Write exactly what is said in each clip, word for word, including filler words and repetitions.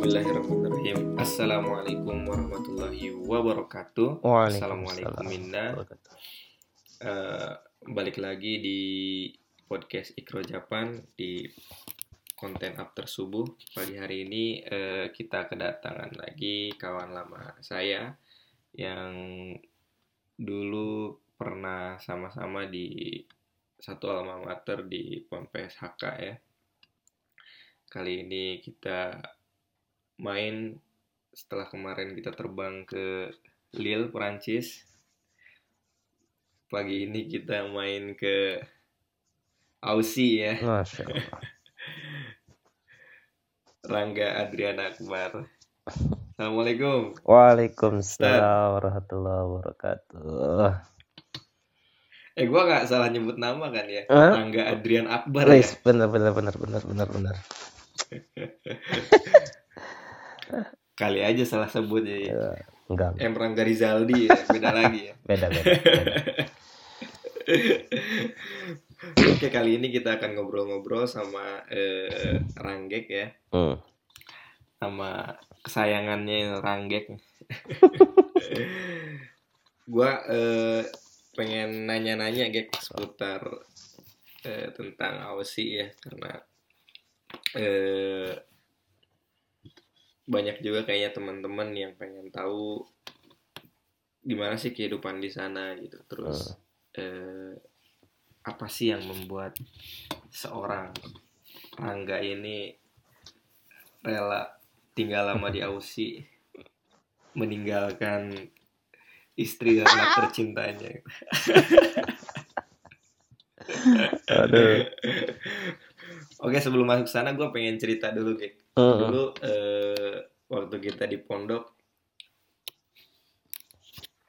Bismillahirrahmanirrahim. Assalamualaikum warahmatullahi wabarakatuh. Assalamualaikum minna. Uh, balik lagi di podcast Ikro Japan di konten after subuh. Pagi hari ini uh, kita kedatangan lagi kawan lama saya yang dulu pernah sama-sama di satu alma mater di Ponpes H K ya. Kali ini kita main setelah kemarin kita terbang ke Lille, Perancis. Pagi ini kita main ke Aussie ya. Masya Allah. Rangga Adrian Akbar. Assalamualaikum. Waalaikumsalam warahmatullahi wabarakatuh. Eh gue gak salah nyebut nama kan ya? Huh? Rangga Adrian Akbar. Please, ya? Bener bener bener bener bener bener. Kali aja salah sebut ya. Uh, enggak. M. Ranggarizaldi ya, beda lagi ya. Beda beda. beda. Oke, kali ini kita akan ngobrol-ngobrol sama eh, Ranggek ya. Hmm. Sama kesayangannya Ranggek. Gua eh, pengen nanya-nanya Gek seputar eh, tentang Aussie ya, karena eh banyak juga kayaknya teman-teman yang pengen tahu gimana sih kehidupan di sana gitu. Terus uh. eh, apa sih yang membuat seorang Rangga ini rela tinggal lama di Aussie, meninggalkan istri dan anak tercintanya. Aduh. Oke, sebelum masuk sana gue pengen cerita dulu Gek. Uh-huh. Dulu eh, waktu kita di pondok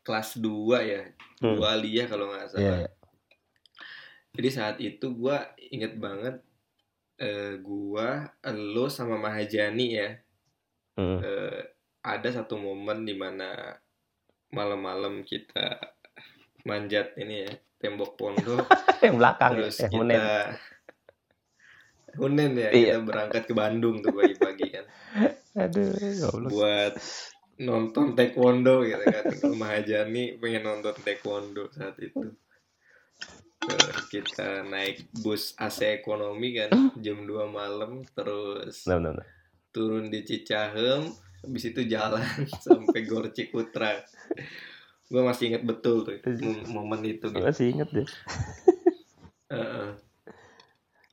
kelas dua ya, dua hmm. aliyah kalau nggak salah. Yeah. Jadi saat itu gue inget banget eh, gue, lo sama Mahajani ya. Uh-huh. Eh, ada satu momen dimana malam-malam kita manjat ini ya tembok pondok. Yang belakang. Terus ya, kita menit. Hunen ya, iya. Kita berangkat ke Bandung tuh pagi-pagi kan. Aduh, goblok. Buat nonton taekwondo gitu kan. Mahajani pengen nonton taekwondo saat itu. Terus kita naik bus A C ekonomi kan jam dua malam terus nah, nah, nah. turun di Cicahem, habis itu jalan sampai Gor Cikutra. Gue masih ingat betul tuh momen itu gitu. Masih ingat deh. Heeh.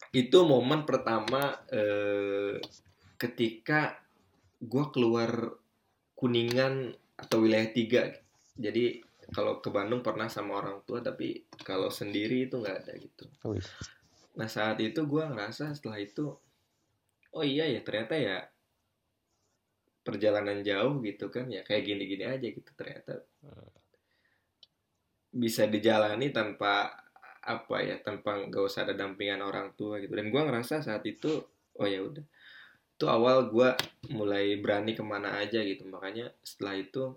Itu momen pertama eh, ketika gue keluar Kuningan atau wilayah tiga. Jadi kalau ke Bandung pernah sama orang tua, tapi kalau sendiri itu nggak ada gitu. Uih. Nah saat itu gue ngerasa setelah itu, oh iya ya ternyata ya perjalanan jauh gitu kan ya kayak gini-gini aja gitu ternyata. Bisa dijalani tanpa apa ya tanpa gak usah ada dampingan orang tua gitu. Dan gue ngerasa saat itu oh ya udah itu awal gue mulai berani kemana aja gitu. Makanya setelah itu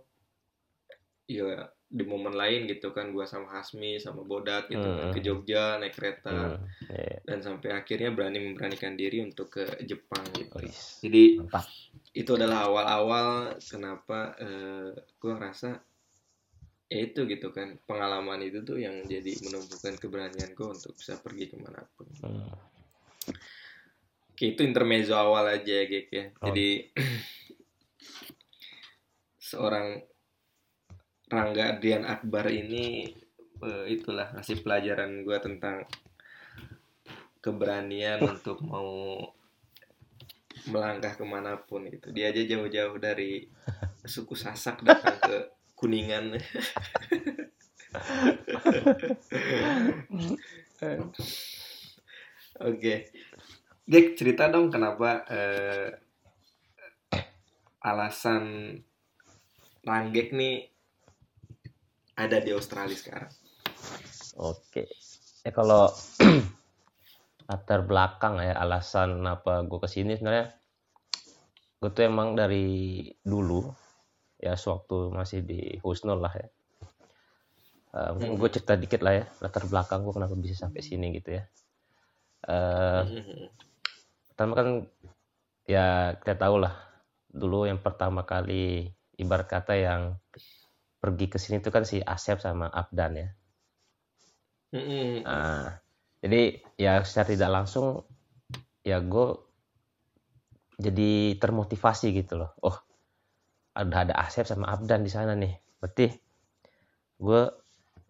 ya di momen lain gitu kan gue sama Hasmi sama Bodat gitu uh, kan ke Jogja naik kereta uh, yeah. dan sampai akhirnya berani memberanikan diri untuk ke Jepang gitu. Oh, yes. Jadi mantap. Itu adalah awal-awal kenapa uh, gue ngerasa ya itu gitu kan, pengalaman itu tuh yang jadi menumbuhkan keberanian gue untuk bisa pergi kemanapun. Hmm. Oke, itu intermezzo awal aja ya Gek ya. Oh. Jadi seorang Rangga Adrian Akbar ini uh, itulah ngasih pelajaran gue tentang keberanian untuk mau melangkah kemanapun gitu. Dia aja jauh-jauh dari suku Sasak datang ke Kuningan. Oke, Gek cerita dong kenapa eh, alasan Ranggek nih ada di Australia sekarang. Oke, ya kalau latar belakang ya alasan kenapa gue kesini sebenarnya gue tuh emang dari dulu. Ya, sewaktu masih di Husnul lah ya. Uh, mungkin gue cerita dikit lah ya, latar belakang gue kenapa bisa sampai sini gitu ya. Uh, pertama kan, ya kita tahu lah, dulu yang pertama kali ibarat kata yang pergi ke sini itu kan si Asep sama Abdan ya. Mm-hmm. Nah, jadi ya secara tidak langsung ya gue jadi termotivasi gitu loh. Oh, ada ada Asep sama Abdan di sana nih. Berarti gue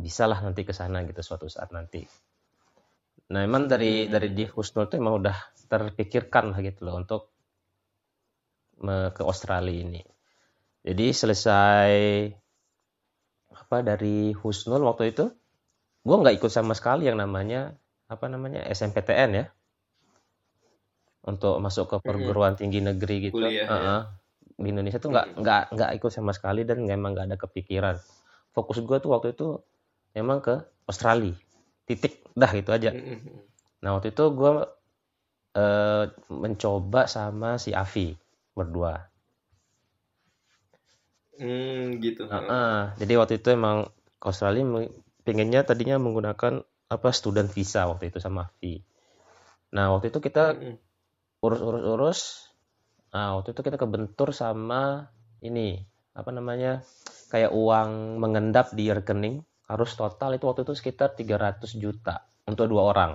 bisalah nanti ke sana gitu suatu saat nanti. Nah, emang dari dari di Husnul itu emang udah terpikirkan lah gitu loh untuk ke Australia ini. Jadi selesai apa dari Husnul waktu itu, gue nggak ikut sama sekali yang namanya apa namanya S N M P T N ya, untuk masuk ke perguruan mm-hmm. tinggi negeri gitu. Kuliah, uh-uh. ya. Di Indonesia tuh nggak nggak nggak ikut sama sekali dan emang nggak ada kepikiran. Fokus gue tuh waktu itu emang ke Australia, titik dah gitu aja. Mm-hmm. Nah waktu itu gue uh, mencoba sama si Afie berdua. Hmm, gitu. Nah, uh, jadi waktu itu emang ke Australia pengennya tadinya menggunakan apa student visa waktu itu sama Afie. Nah waktu itu kita urus-urus-urus. Nah waktu itu kita kebentur sama ini apa namanya kayak uang mengendap di rekening harus total itu waktu itu sekitar tiga ratus juta untuk dua orang.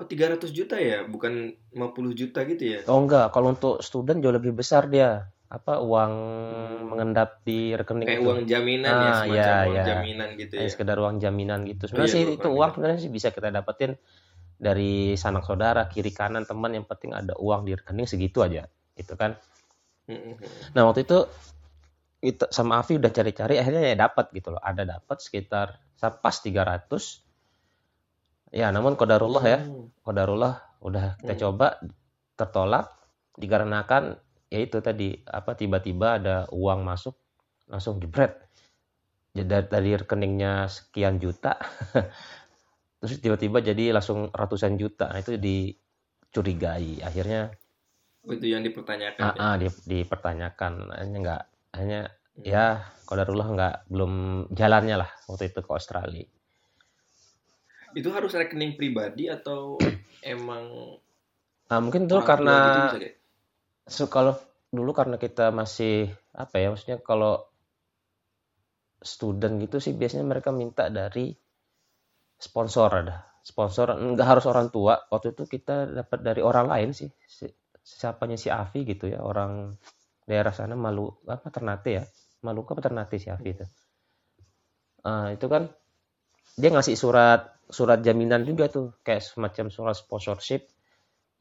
Oh, tiga ratus juta ya, bukan lima puluh juta gitu ya? Oh enggak, kalau untuk student jauh lebih besar dia. Apa uang hmm. mengendap di rekening kayak itu. Uang jaminan ah, ya, semacam ya, uang ya. jaminan gitu ya. Eh, sekedar uang jaminan gitu. Sebenarnya oh, iya, sih itu uang sebenarnya sih bisa kita dapetin dari sanak saudara, kiri kanan, teman, yang penting ada uang di rekening segitu aja, gitu kan. Mm-hmm. Nah, waktu itu itu sama Afie udah cari-cari akhirnya ya dapat gitu loh. Ada dapat sekitar pas tiga ratus. Ya, namun qadarullah ya. Qadarullah udah kita mm-hmm. coba tertolak dikarenakan ya itu tadi apa tiba-tiba ada uang masuk langsung jebret jadi dari rekeningnya sekian juta terus tiba-tiba jadi langsung ratusan juta. Nah, itu dicurigai akhirnya itu yang dipertanyakan ah ya? dipertanyakan hanya nggak hanya hmm. ya qadarullah nggak belum jalannya lah waktu itu ke Australia. Itu harus rekening pribadi atau emang nah mungkin tuh karena gitu so, kalau dulu karena kita masih apa ya maksudnya kalau student gitu sih biasanya mereka minta dari sponsor ada sponsor nggak harus orang tua. Waktu itu kita dapat dari orang lain sih si, siapanya si Afie gitu ya, orang daerah sana Maluku apa Ternate ya Maluku apa Ternate si Afie itu uh, itu kan dia ngasih surat surat jaminan juga tuh kayak semacam surat sponsorship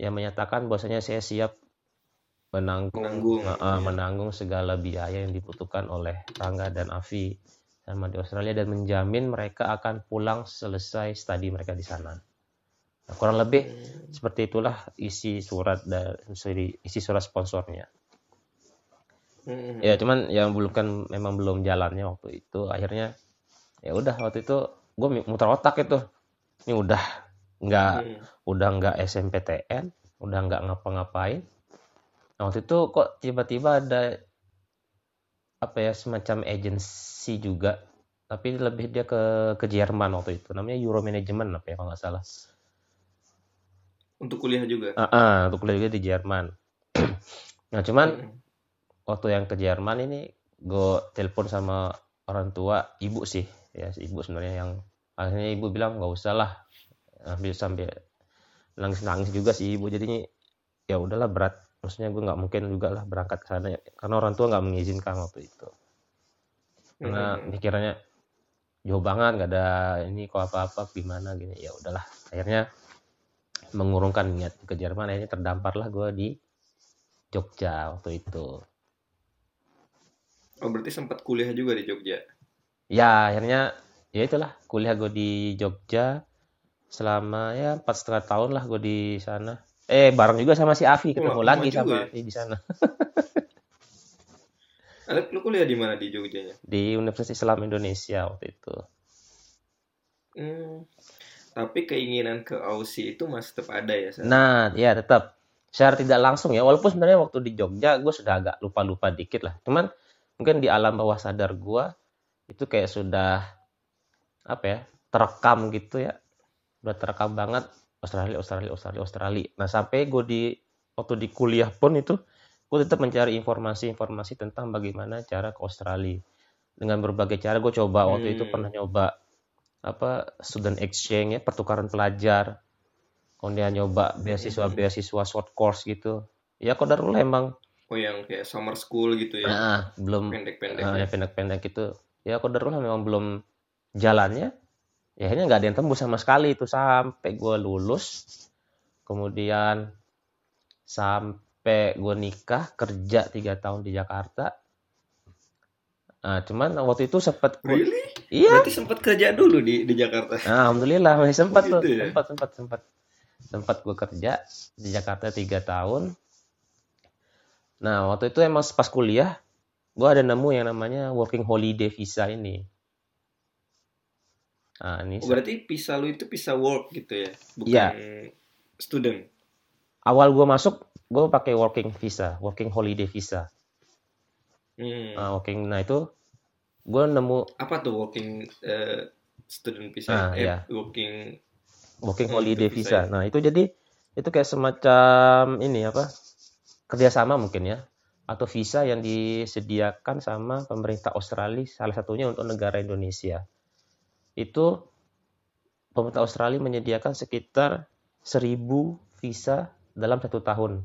yang menyatakan bahwasanya saya siap menanggung menanggung, uh, menanggung segala biaya yang dibutuhkan oleh Rangga dan Afie sama di Australia dan menjamin mereka akan pulang selesai studi mereka di sana. Nah, kurang lebih hmm. seperti itulah isi surat dan isi surat sponsornya. Hmm. Ya cuman yang belum kan memang belum jalannya waktu itu akhirnya ya udah waktu itu gue muter otak itu ini udah nggak hmm. udah nggak S N M P T N udah nggak ngapa-ngapain. Nah, waktu itu kok tiba-tiba ada apa ya semacam agensi juga tapi lebih dia ke ke Jerman waktu itu namanya Euro Management apa ya kalau nggak salah untuk kuliah juga uh, uh, untuk kuliah juga di Jerman. Nah cuman hmm. waktu yang ke Jerman ini gue telepon sama orang tua ibu sih ya si ibu sebenarnya yang akhirnya ibu bilang nggak usah lah ambil sambil nangis-nangis juga si ibu jadinya ya udahlah berat. Maksudnya gue nggak mungkin juga lah berangkat ke sana ya, karena orang tua nggak mengizinkan waktu itu. Karena pikirannya jauh banget, nggak ada ini kok apa-apa gimana gini. Ya udahlah, akhirnya mengurungkan niat ke Jerman. Akhirnya terdamparlah gue di Jogja waktu itu. Oh berarti sempat kuliah juga di Jogja? Ya akhirnya ya itulah kuliah gue di Jogja selama ya empat setengah tahun lah gue di sana. Eh bareng juga sama si Afie ketemu oh, lagi sama ya? Di sana. Lu kuliah di mana di Jogjanya? Di Universitas Islam Indonesia waktu itu. Hmm, tapi keinginan ke Aussie itu masih tetap ada ya? Saya? Nah ya tetap. Secara tidak langsung ya walaupun sebenarnya waktu di Jogja gue sudah agak lupa-lupa dikit lah. Cuman mungkin di alam bawah sadar gue itu kayak sudah apa ya terekam gitu ya. Sudah terekam banget. Australia, Australia, Australia, Australia. Nah sampai gue di waktu di kuliah pun itu gue tetap mencari informasi-informasi tentang bagaimana cara ke Australia. Dengan berbagai cara gue coba. Waktu hmm. itu pernah nyoba apa student exchange ya, pertukaran pelajar. Kemudian nyoba beasiswa-beasiswa short course gitu. Ya kodarul emang. Oh yang kayak summer school gitu ya. Nah, belum pendek-pendek. Nah, ya pendek-pendek gitu. Ya kodarul memang belum jalannya. Ya akhirnya nggak ada yang tembus sama sekali itu sampai gue lulus. Kemudian sampai gue nikah, kerja tiga tahun di Jakarta. Nah, cuman waktu itu sempat really? Iya. Berarti sempat kerja dulu di di Jakarta. Nah, alhamdulillah masih sempat oh, gitu tuh. Ya? Sempat sempat sempat. Sempat gue kerja di Jakarta tiga tahun. Nah, waktu itu emang pas kuliah gue ada nemu yang namanya Working Holiday Visa ini. Nah, ini oh, berarti visa lu itu visa work gitu ya, bukan ya. Student. Awal gue masuk, gue pakai working visa, working holiday visa. Hmm. Nah, working, nah itu gue nemu apa tuh working uh, student visa, nah, eh, ya. working working holiday visa. visa. Nah itu jadi itu kayak semacam ini apa kerjasama mungkin ya, atau visa yang disediakan sama pemerintah Australia, salah satunya untuk negara Indonesia. Itu pemerintah Australia menyediakan sekitar seribu visa dalam satu tahun.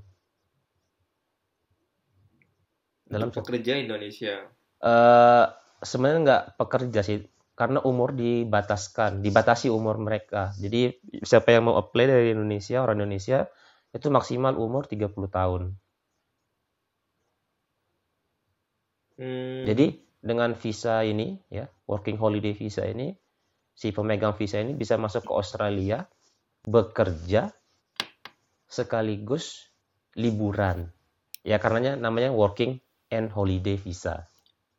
Dalam pekerja Indonesia. Uh, sebenarnya nggak pekerja sih, karena umur dibataskan, dibatasi umur mereka. Jadi siapa yang mau apply dari Indonesia, orang Indonesia itu maksimal umur tiga puluh tahun. Hmm. Jadi dengan visa ini, ya, working holiday visa ini, si pemegang visa ini bisa masuk ke Australia, bekerja sekaligus liburan. Ya karenanya namanya working and holiday visa.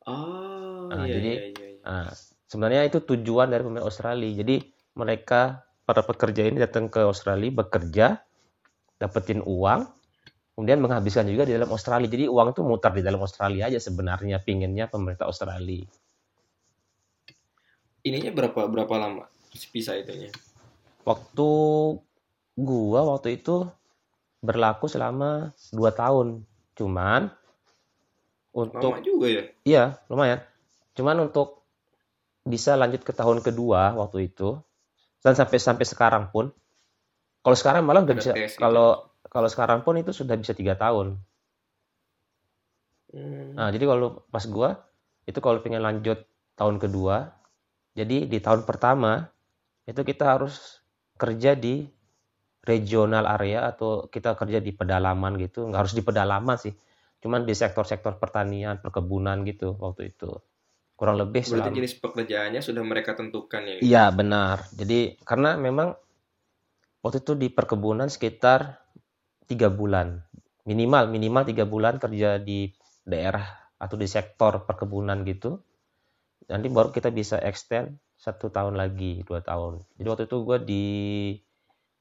Oh, nah, iya, jadi iya, iya. Nah, sebenarnya itu tujuan dari pemerintah Australia. Jadi mereka para pekerja ini datang ke Australia bekerja, dapetin uang, kemudian menghabiskan juga di dalam Australia. Jadi uang itu mutar di dalam Australia aja sebenarnya pinginnya pemerintah Australia. Ininya berapa berapa lama visa itunya? Waktu gua waktu itu berlaku selama dua tahun. Cuman untuk lama juga ya? Iya, lumayan. Cuman untuk bisa lanjut ke tahun kedua waktu itu dan sampai sampai sekarang pun. Kalau sekarang malah udah bisa kalau kalau sekarang pun itu sudah bisa tiga tahun. Hmm. Nah, jadi kalau pas gua itu kalau pengen lanjut tahun kedua, jadi di tahun pertama itu kita harus kerja di regional area atau kita kerja di pedalaman gitu, nggak harus di pedalaman sih, cuman di sektor-sektor pertanian, perkebunan gitu waktu itu kurang lebih. Berarti selama... jenis pekerjaannya sudah mereka tentukan ya? Iya gitu? Benar, jadi karena memang waktu itu di perkebunan sekitar tiga bulan minimal, minimal tiga bulan kerja di daerah atau di sektor perkebunan gitu, nanti baru kita bisa extend satu tahun lagi, dua tahun. Jadi waktu itu gue di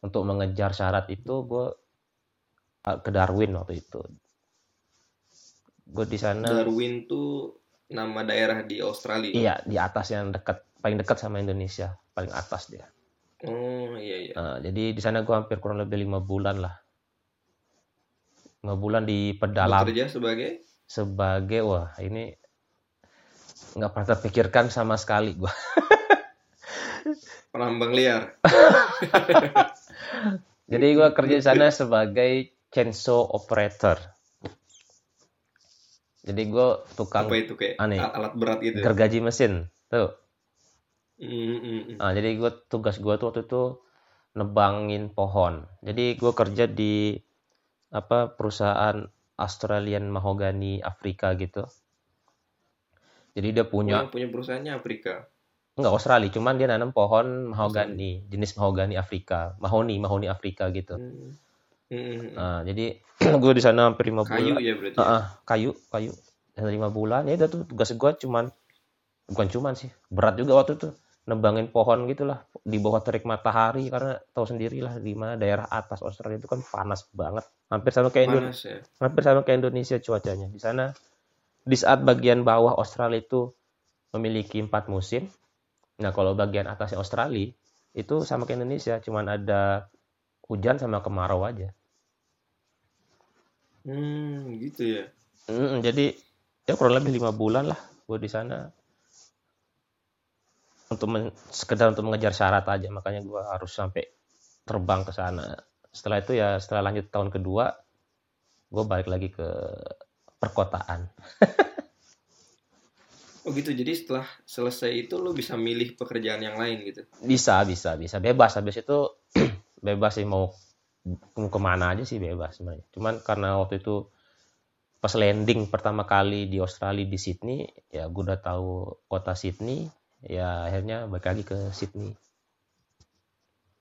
untuk mengejar syarat itu gue ke Darwin waktu itu. Gue di sana. Darwin tuh nama daerah di Australia. Iya, di atas yang dekat, paling dekat sama Indonesia, paling atas dia. Oh iya iya. Nah, jadi di sana gue hampir kurang lebih lima bulan lah. Lima bulan di pedalaman. Bekerja sebagai? Sebagai wah ini nggak pernah terpikirkan sama sekali gue. Penambang liar. Jadi gue kerja di sana sebagai chainsaw operator. Jadi gue tukang apa itu kayak aneh, alat berat gitu. Gergaji mesin tuh. Mm-mm. Nah, jadi gue tugas gue tuh waktu itu nebangin pohon. Jadi gue kerja di apa perusahaan Australian Mahajani Afrika gitu. Jadi dia punya. Dia punya perusahaannya Afrika. Enggak Australia, cuman dia nanam pohon mahogani, jenis mahogani Afrika, mahoni, mahoni Afrika gitu. Hmm. Hmm. Nah, jadi gue di sana hampir lima bulan. Kayu ya berarti. Uh-uh, kayu, kayu. Dan lima bulan, ya itu tuh tugas gue cuman bukan cuman sih, berat juga waktu itu nebangin pohon gitulah di bawah terik matahari karena tahu sendirilah di mana daerah atas Australia itu kan panas banget. Hampir sama kayak Indonesia. Ya? Hampir sama kayak Indonesia cuacanya. Di sana di saat bagian bawah Australia itu memiliki empat musim. Nah, kalau bagian atasnya Australia, itu sama kayak Indonesia, cuman ada hujan sama kemarau aja. Hmm, gitu ya. Mm, jadi ya kurang lebih lima bulan lah gue di sana untuk men, sekedar untuk mengejar syarat aja, makanya gue harus sampai terbang ke sana. Setelah itu ya setelah lanjut tahun kedua gue balik lagi ke perkotaan. Oh gitu, jadi setelah selesai itu lo bisa milih pekerjaan yang lain gitu? Bisa, bisa, bisa. Bebas, habis itu bebas sih mau, mau kemana aja sih bebas sebenarnya. Cuman karena waktu itu pas landing pertama kali di Australia di Sydney, ya gue udah tahu kota Sydney, ya akhirnya balik lagi ke Sydney.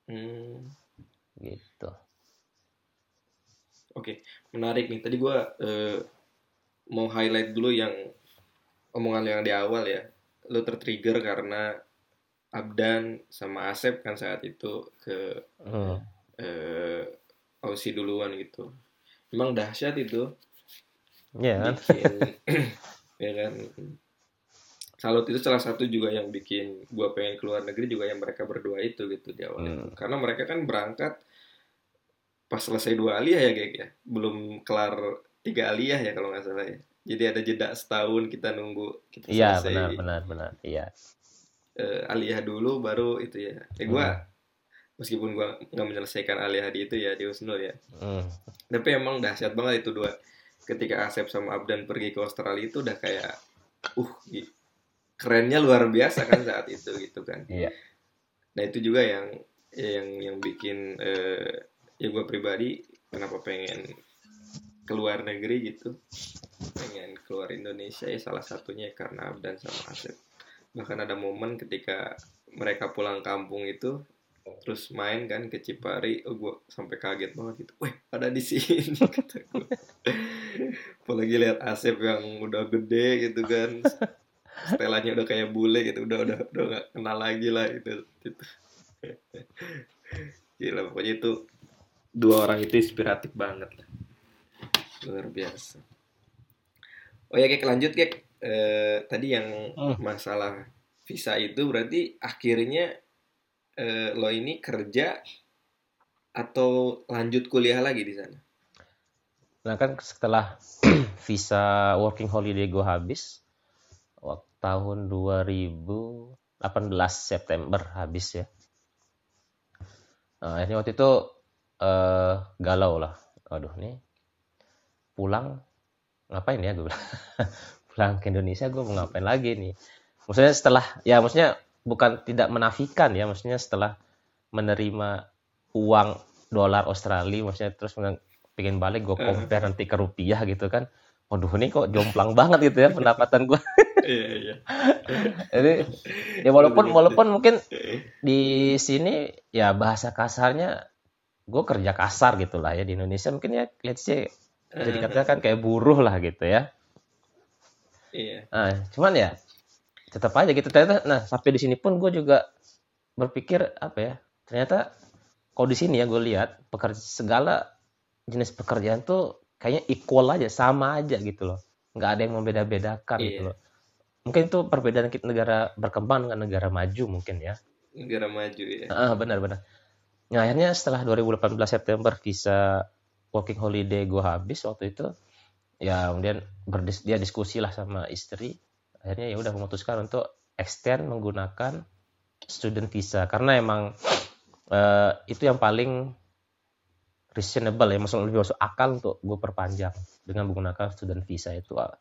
Hmm. Gitu. Oke, menarik nih. Tadi gue eh, mau highlight dulu yang omongan yang di awal ya, lo tertrigger karena Abdan sama Asep kan saat itu ke hmm. eh, Aussie duluan gitu. Emang dahsyat itu. Iya yeah. Bikin, ya kan. Salut itu salah satu juga yang bikin gua pengen keluar negeri juga yang mereka berdua itu gitu di awalnya. Hmm. Karena mereka kan berangkat pas selesai dua aliyah ya kayak ya, belum kelar tiga aliyah ya kalau nggak salah ya. Jadi ada jeda setahun kita nunggu kita ya, selesai. Iya benar benar benar. Iya. Eh, aliyah dulu baru itu ya. Eh gua hmm. meskipun gua nggak menyelesaikan aliyah di itu ya di Husnul ya. Hmm. Tapi emang dahsyat banget itu dua. Ketika Asep sama Abdan pergi ke Australia itu udah kayak uh kerennya luar biasa kan saat itu gitu kan. Iya. Nah itu juga yang yang yang bikin eh, ya gua pribadi kenapa pengen keluar negeri gitu. Pengen keluar Indonesia ya salah satunya karena Abdan sama Asep. Bahkan ada momen ketika mereka pulang kampung itu terus main kan ke Cipari, oh, gue sampai kaget banget gitu. Wih, ada di sini kata gue. Apalagi lihat Asep yang udah gede gitu kan. Setelannya udah kayak bule gitu, udah udah udah enggak kenal lagi lah gitu. Gitu. Gila, pokoknya itu dua orang itu inspiratif banget lah. Luar biasa. Oh ya, Gek, lanjut Gek. Eh, tadi yang masalah visa itu berarti akhirnya eh, lo ini kerja atau lanjut kuliah lagi di sana? Nah kan setelah visa working holiday gue habis, waktu tahun dua ribu delapan belas September habis ya. Nah, ini waktu itu eh, galau lah. Aduh nih pulang. Ngapain ya gue bilang pulang ke Indonesia gue mau ngapain lagi nih, maksudnya setelah ya maksudnya bukan tidak menafikan ya, maksudnya setelah menerima uang dolar Australia maksudnya terus pengen balik gue compare uh. nanti ke rupiah gitu kan, waduh ini kok jomplang banget gitu ya pendapatan gue. Jadi ya walaupun walaupun mungkin di sini ya bahasa kasarnya gue kerja kasar gitulah ya, di Indonesia mungkin ya let's say jadi katakan kayak buruh lah gitu ya. Iya. Nah, cuman ya tetap aja gitu ternyata. Nah sampai di sini pun gue juga berpikir apa ya, ternyata kalau di sini ya gue lihat pekerja segala jenis pekerjaan tuh kayaknya equal aja, sama aja gitu loh, nggak ada yang membeda-bedakan iya. Gitu loh. Mungkin itu perbedaan kita negara berkembang dengan negara maju mungkin ya. Negara maju ya. Ah benar-benar. Nah akhirnya setelah dua ribu delapan belas September visa working holiday gue habis waktu itu, ya kemudian berdis, dia diskusi lah sama istri, akhirnya ya udah memutuskan untuk extend menggunakan student visa karena emang eh, itu yang paling reasonable ya, maksudnya lebih masuk akal untuk gue perpanjang dengan menggunakan student visa itu. Oh,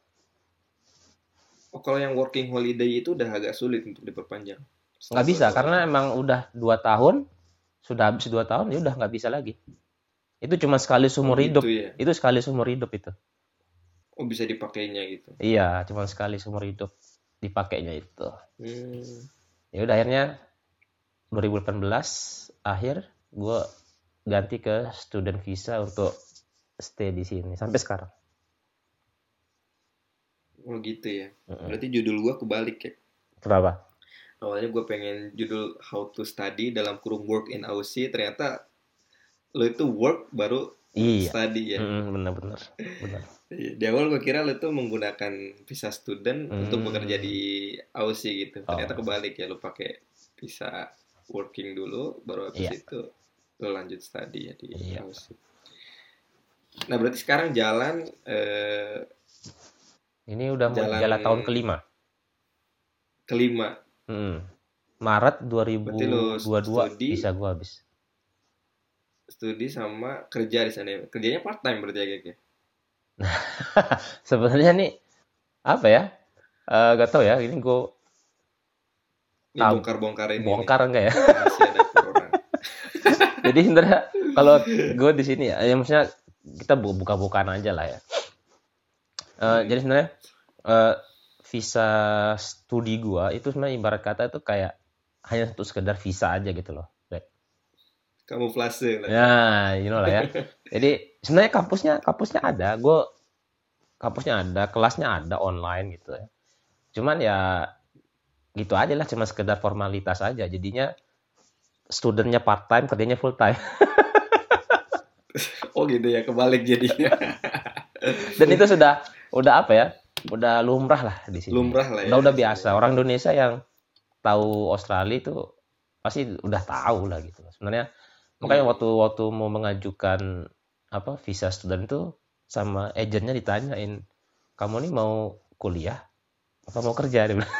kalau yang working holiday itu udah agak sulit untuk diperpanjang. Nggak bisa karena emang udah dua tahun, sudah habis dua tahun ya udah nggak bisa lagi. Itu cuma sekali seumur oh, hidup gitu ya? Itu sekali seumur hidup itu. Oh bisa dipakainya gitu. Iya cuma sekali seumur hidup dipakainya itu. hmm. Ya udah akhirnya dua ribu delapan belas akhir gue ganti ke student visa untuk stay di sini sampai sekarang. Oh gitu ya. Mm-hmm. Berarti judul gue kebalik ya. Kenapa? Awalnya gue pengen judul how to study dalam kurung work in Aussie, ternyata lo itu work baru iya. Study ya. Mm, benar-benar. Benar. Di awal gue kira lo itu menggunakan visa student mm. untuk bekerja di Aussie gitu. Ternyata oh. kebalik ya, lo pakai visa working dulu baru habis yeah. itu lo lanjut study ya di yeah. Aussie. Nah, berarti sekarang jalan eh, ini udah jalan, jalan tahun kelima. Kelima. Hmm. Maret dua ribu dua puluh dua studi, bisa gue habis. Studi sama kerja di sana. Kerjanya part time berarti ya kayaknya. Nah, sebenarnya nih apa ya? Eh gak tau ya, ini gue bongkar-bongkar ini. Bongkar enggak ya? Masih ada corona. Jadi sebenarnya kalau gue di sini ya, ya maksudnya kita buka-bukaan aja lah ya. Uh, hmm. Jadi sebenarnya uh, visa studi gua itu sebenarnya ibarat kata itu kayak hanya untuk sekedar visa aja gitu loh. Kamuflase lah. Ya, you know lah ya. Jadi sebenarnya kampusnya kampusnya ada, gua kampusnya ada, kelasnya ada online gitu ya. Cuman ya gitu aja lah, cuma sekedar formalitas aja. Jadinya studentnya part time, kerjanya full time. Oh gitu ya, kebalik jadinya. Dan itu sudah udah apa ya? Udah lumrah lah di sini. Lumrah lah ya. Udah, udah biasa. Orang Indonesia yang tahu Australia itu pasti udah tahu lah gitu. Sebenarnya makanya hmm. waktu waktu mau mengajukan apa visa student itu sama agennya ditanyain, "Kamu nih mau kuliah apa mau kerja?" Dia bilang.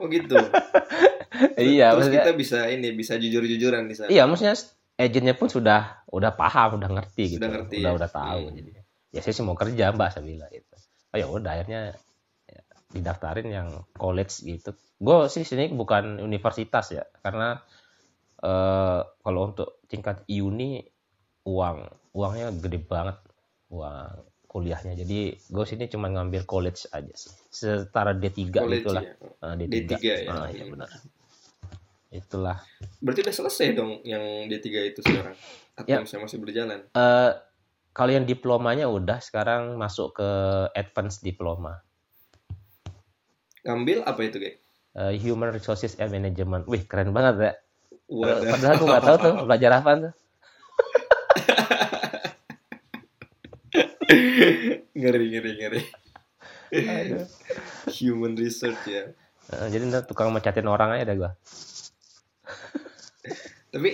Oh gitu. Iya, terus maksudnya, kita bisa ini bisa jujur-jujuran di sana. Iya, maksudnya agennya pun sudah udah paham, udah ngerti gitu. Sudah ngerti. Udah, ya. udah tahu hmm. Jadi. Ya saya sih mau kerja, Mbak, saya bilang gitu. Oh ya udah, akhirnya ya, didaftarin yang college gitu. Gue sih sini bukan universitas ya, karena eh, kalau untuk tingkat uni uang uangnya gede banget, uang kuliahnya. Jadi gue sini cuma ngambil college aja sih. Setara D tiga college itulah. Ya. Uh, D tiga. D tiga ya. Uh, ya benar. Itulah. Berarti udah selesai dong yang D tiga itu sekarang? Atau ya. Misalnya masih berjalan? Uh, kalau yang diplomanya udah, sekarang masuk ke advanced diploma. Ngambil apa itu, Ge? Uh, Human Resources and Management. Wih, keren banget ya. Wadah. Padahal aku nggak tahu tuh belajar apa tuh. ngeri, ngeri, ngeri. Human Research ya. Uh, jadi ntar tukang mencatin orang aja dah gua. Tapi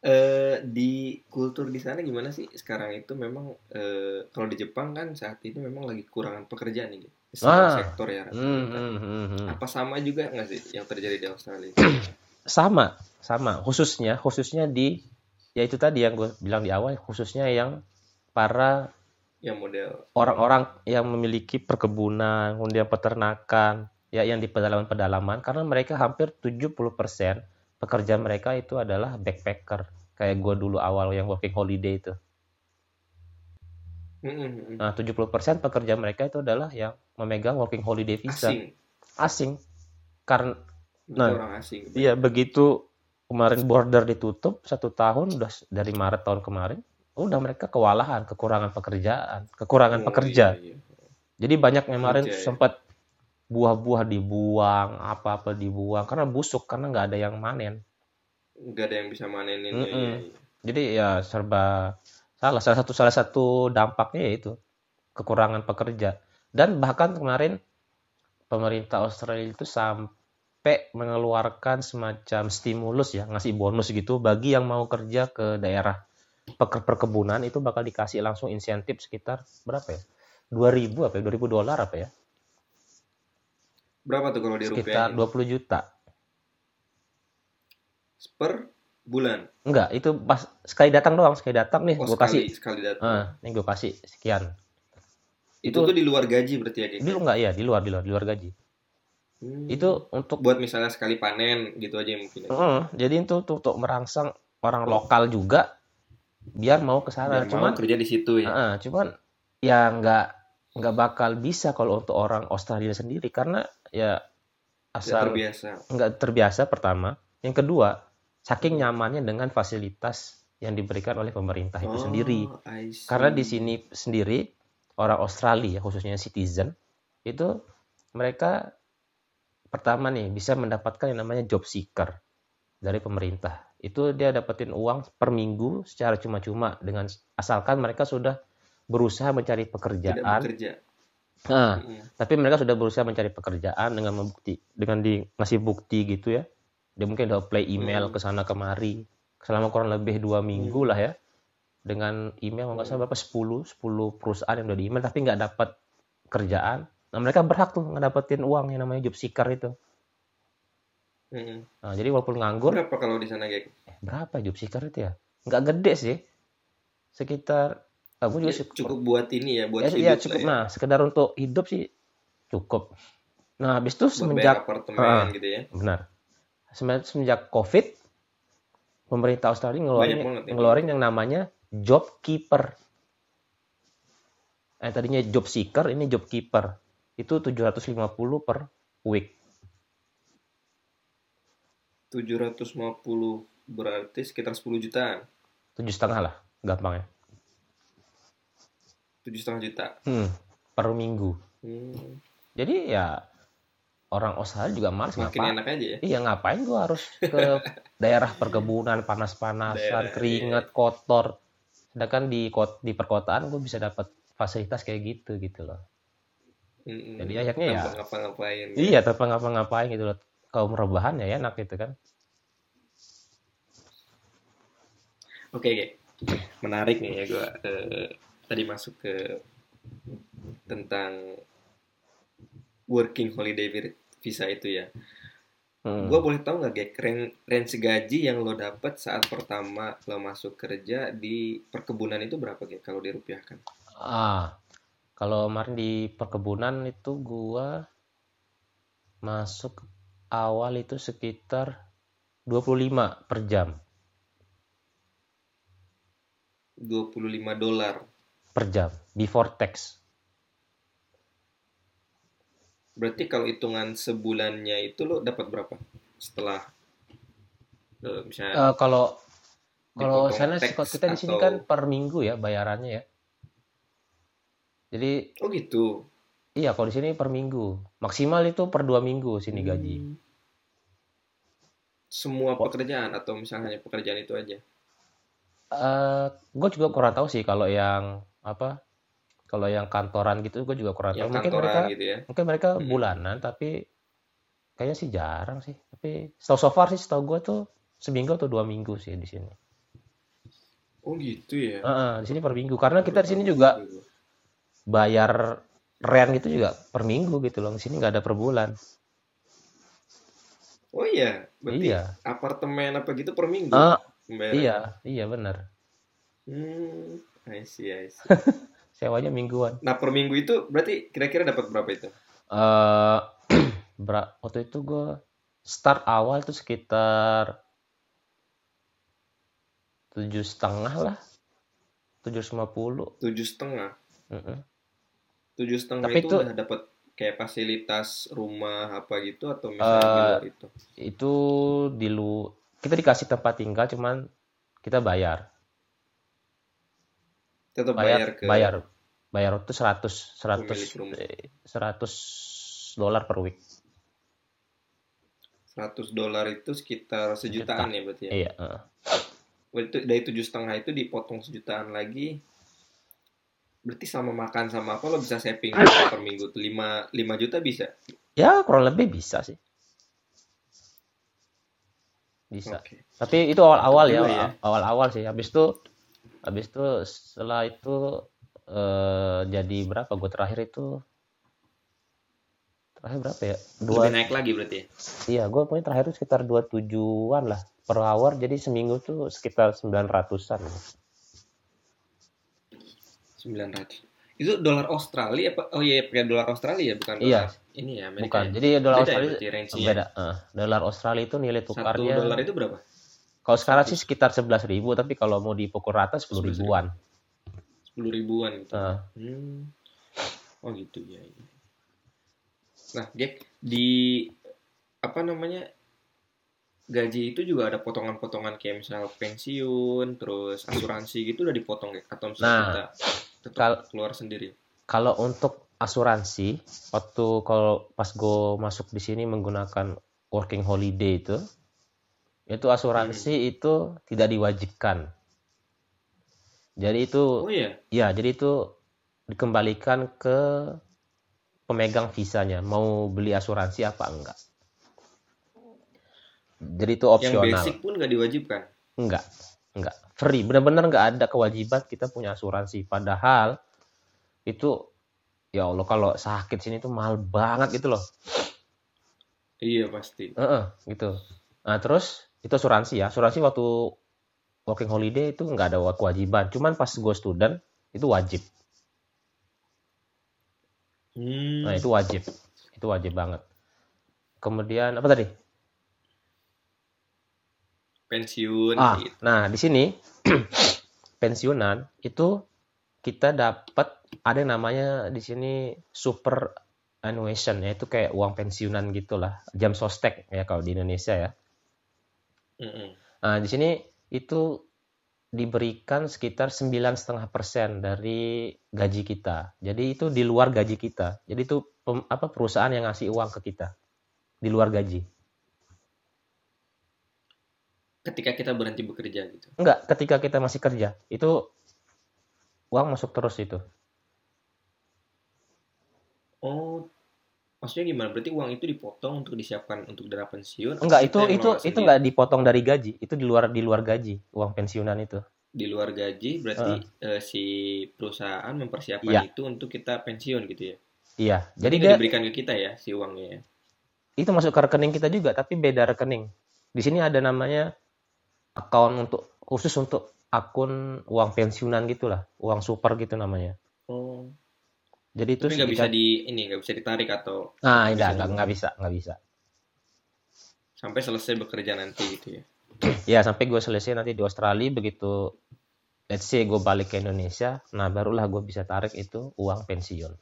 eh, di kultur di sana gimana sih sekarang itu memang eh, kalau di Jepang kan saat ini memang lagi kekurangan pekerjaan nih, ah, sektor ya. Mm, mm, mm, mm. Apa sama juga nggak sih yang terjadi di Australia? sama, sama. Khususnya, khususnya di, ya itu tadi yang gue bilang di awal, khususnya yang para yang model orang-orang yang memiliki perkebunan, kemudian peternakan, ya yang di pedalaman-pedalaman, karena mereka hampir tujuh puluh persen pekerja mereka itu adalah backpacker, kayak gue dulu awal yang working holiday itu. Nah, tujuh puluh persen pekerja mereka itu adalah yang memegang working holiday visa. Asing. Asing. Karena, nah, asing. Iya, begitu kemarin border ditutup satu tahun, udah dari Maret tahun kemarin, udah mereka kewalahan, kekurangan pekerjaan, kekurangan oh, pekerja. Iya, iya. Jadi banyak yang kemarin okay. sempat buah-buah dibuang, apa-apa dibuang karena busuk, karena nggak ada yang manen, nggak ada yang bisa manenin. Ya, ya, ya. Jadi ya serba salah. Salah satu salah satu dampaknya yaitu kekurangan pekerja. Dan bahkan kemarin pemerintah Australia itu sampai mengeluarkan semacam stimulus ya, ngasih bonus gitu bagi yang mau kerja ke daerah perkebunan itu bakal dikasih langsung insentif sekitar berapa ya? dua ribu apa ya? dua ribu dolar apa ya? Berapa tuh kalau di rupiah? Sekitar dua puluh juta. Per bulan? Enggak, itu pas sekali datang doang. Sekali datang nih, oh, gue kasih. Sekali datang. Uh, nih gue kasih, sekian. Itu, itu tuh di luar gaji berarti ya? Kayak di, enggak, ya, di luar, di luar, di luar gaji. Hmm. Itu untuk... buat misalnya sekali panen, gitu aja mungkin. Ya. Uh, jadi itu tuh, untuk merangsang orang lokal juga, biar mau ke sana. Biar cuman, mau kerja di situ ya? Uh, cuman, ya enggak... nggak bakal bisa kalau untuk orang Australia sendiri, karena ya asal terbiasa. Nggak terbiasa pertama, yang kedua saking nyamannya dengan fasilitas yang diberikan oleh pemerintah oh, itu sendiri, karena di sini sendiri orang Australia khususnya citizen itu mereka pertama nih bisa mendapatkan yang namanya job seeker dari pemerintah. Itu dia dapetin uang per minggu secara cuma-cuma dengan asalkan mereka sudah berusaha mencari pekerjaan. Nah, iya. Tapi mereka sudah berusaha mencari pekerjaan dengan membukti, dengan di ngasih bukti gitu ya. Dia mungkin udah apply email hmm. ke sana kemari selama kurang lebih dua minggu hmm. lah ya. dengan email, nggak salah berapa sepuluh perusahaan yang udah di email tapi nggak dapat kerjaan. Nah, mereka berhak tuh ngedapetin uang yang namanya job seeker itu. Hmm. Nah, jadi walaupun nganggur. Berapa kalau di sana kayak? Eh, berapa job seeker itu ya? Nggak gede sih. Sekitar. Aku juga ya, cukup, cukup buat ini ya, buat ya, hidup. Iya cukup. Nah, ya. Sekedar untuk hidup sih cukup. Nah, habis itu semenjak apartemen uh, gitu ya. Benar. Semenjak COVID, pemerintah Australia ngeluarin, banget, ya. ngeluarin yang namanya job keeper. Eh, tadinya job seeker, ini job keeper. Itu tujuh ratus lima puluh per week. tujuh ratus lima puluh berarti sekitar sepuluh jutaan. tujuh koma lima lah, gampangnya. tujuh koma lima juta. Hmm, per minggu. Hmm. Jadi ya orang Australia juga malas ngapain. Ya? Iya, ngapain gua harus ke daerah perkebunan panas-panasan, keringet, iya. kotor. Sedangkan di di perkotaan gua bisa dapat fasilitas kayak gitu gitu loh. Mm-mm. Jadi akhirnya ya ngapa-ngapain. Iya, tanpa ngapa-ngapain gitu loh. Kaum rebahan ya enak gitu kan. Oke, oke. Menarik nih ya gua eh, tadi masuk ke tentang working holiday visa itu ya. Hmm. Gua boleh tahu nggak Gek, range gaji yang lo dapat saat pertama lo masuk kerja di perkebunan itu berapa Gek kalau dirupiahkan? Ah, kalau kemarin di perkebunan itu gua masuk awal itu sekitar dua puluh lima per jam. dua puluh lima dolar per jam before tax. Berarti kalau hitungan sebulannya itu lo dapat berapa? Setelah uh, misalnya uh, kalau kalau sana kita di sini atau... kan per minggu ya bayarannya ya. Jadi oh gitu. Iya, kalau di sini per minggu. Maksimal itu per dua minggu sini gaji. Hmm. Semua pekerjaan atau misalnya hanya pekerjaan itu aja? Uh, gue juga kurang tahu sih kalau yang apa? Kalau yang kantoran gitu gue juga kurang yang tahu. Mungkin mereka gitu ya? Mungkin mereka hmm. bulanan tapi kayaknya sih jarang sih. Tapi so far sih setahu gue tuh seminggu atau dua minggu sih di sini. Oh gitu ya. Uh-uh, di sini per minggu karena kita di sini juga bayar rent gitu juga per minggu gitu loh. Di sini nggak ada per bulan. Oh iya, berarti iya. Apartemen apa gitu per minggu. Uh, iya, iya benar. Hmm, I see, I see. Sewanya mingguan. Nah per minggu itu berarti kira-kira dapat berapa itu? Uh, ber- waktu itu gue start awal itu sekitar tujuh setengah lah, tujuh lima puluh. Tujuh setengah. Tujuh setengah itu udah dapat kayak fasilitas rumah apa gitu atau misalnya uh, di luar itu? Itu di lu kita dikasih tempat tinggal cuman kita bayar. Tetap bayar, bayar ke bayar bayar itu seratus seratus seratus dolar per week. Seratus dolar itu sekitar sejutaan Juta. Ya berarti ya. Iya. Uh. Itu dari tujuh setengah itu dipotong sejutaan lagi. Berarti sama makan sama apa lo bisa saving per minggu tuh lima juta bisa? Ya kurang lebih bisa sih. Bisa. Okay. Tapi itu awal-awal ya, ya, awal-awal sih. Habis itu habis itu setelah itu eh, jadi berapa gue terakhir itu? Terakhir berapa ya? dua Lebih naik lagi berarti. Iya, gue punya terakhir itu sekitar dua puluh tujuan lah per hour. Jadi seminggu tuh sekitar sembilan ratusan. sembilan ratus itu dolar Australia apa? Oh iya pakai dolar Australia bukan dolar iya. Ini ya Amerika. Bukan. Jadi dolar Australia ya, beda. Uh, dolar Australia itu nilai tukarnya. Satu dolar itu berapa? Kalau sekarang satu. Sih sekitar sebelas ribu tapi kalau mau dipukul rata sepuluh ribuan. sepuluh ribuan gitu. Uh. Hmm. Oh gitu ya. Nah, Gek, di apa namanya? Gaji itu juga ada potongan-potongan kayak misal pensiun, terus asuransi gitu udah dipotong Gek atau misalnya kita nah. Kal- keluar sendiri. Kalau untuk asuransi, waktu kalau pas gue masuk di sini menggunakan working holiday itu, itu asuransi hmm. itu tidak diwajibkan. Jadi itu, oh, iya? Ya, jadi itu dikembalikan ke pemegang visanya, mau beli asuransi apa enggak. Jadi itu opsional. Yang basic pun nggak diwajibkan. Enggak. Enggak, free. Benar-benar enggak ada kewajiban kita punya asuransi. Padahal itu, ya Allah, kalau sakit sini tuh mahal banget gitu loh. Iya, pasti. Uh-uh, gitu. Nah, terus itu asuransi ya. Asuransi waktu working holiday itu enggak ada kewajiban. Cuman pas gue student, itu wajib. Hmm. Nah, itu wajib. Itu wajib banget. Kemudian, apa tadi? Pensiun. Ah, gitu. Nah, di sini, pensiunan itu kita dapat ada yang namanya di sini super annuation, yaitu kayak uang pensiunan gitulah, jam sostek ya kalau di Indonesia ya. Mm-hmm. Nah, di sini itu diberikan sekitar sembilan koma lima persen dari gaji kita. Jadi itu di luar gaji kita. Jadi itu apa perusahaan yang ngasih uang ke kita di luar gaji. Ketika kita berhenti bekerja gitu? Enggak, ketika kita masih kerja itu uang masuk terus itu. Oh, maksudnya gimana? Berarti uang itu dipotong untuk disiapkan untuk dana pensiun? Enggak, itu itu itu nggak dipotong dari gaji, itu di luar di luar gaji uang pensiunan itu. Di luar gaji berarti uh. eh, si perusahaan mempersiapkan ya. Itu untuk kita pensiun gitu ya? Iya, jadi dia diberikan ke kita ya si uangnya. Itu masuk ke rekening kita juga, tapi beda rekening. Di sini ada namanya account untuk khusus untuk akun uang pensiunan gitulah, uang super gitu namanya. Oh. Jadi itu nggak bisa di ini nggak bisa ditarik atau ah nggak nggak bisa nggak bisa sampai selesai bekerja nanti gitu ya. Ya sampai gue selesai nanti di Australia, begitu let's say gue balik ke Indonesia, nah barulah gue bisa tarik itu uang pensiun.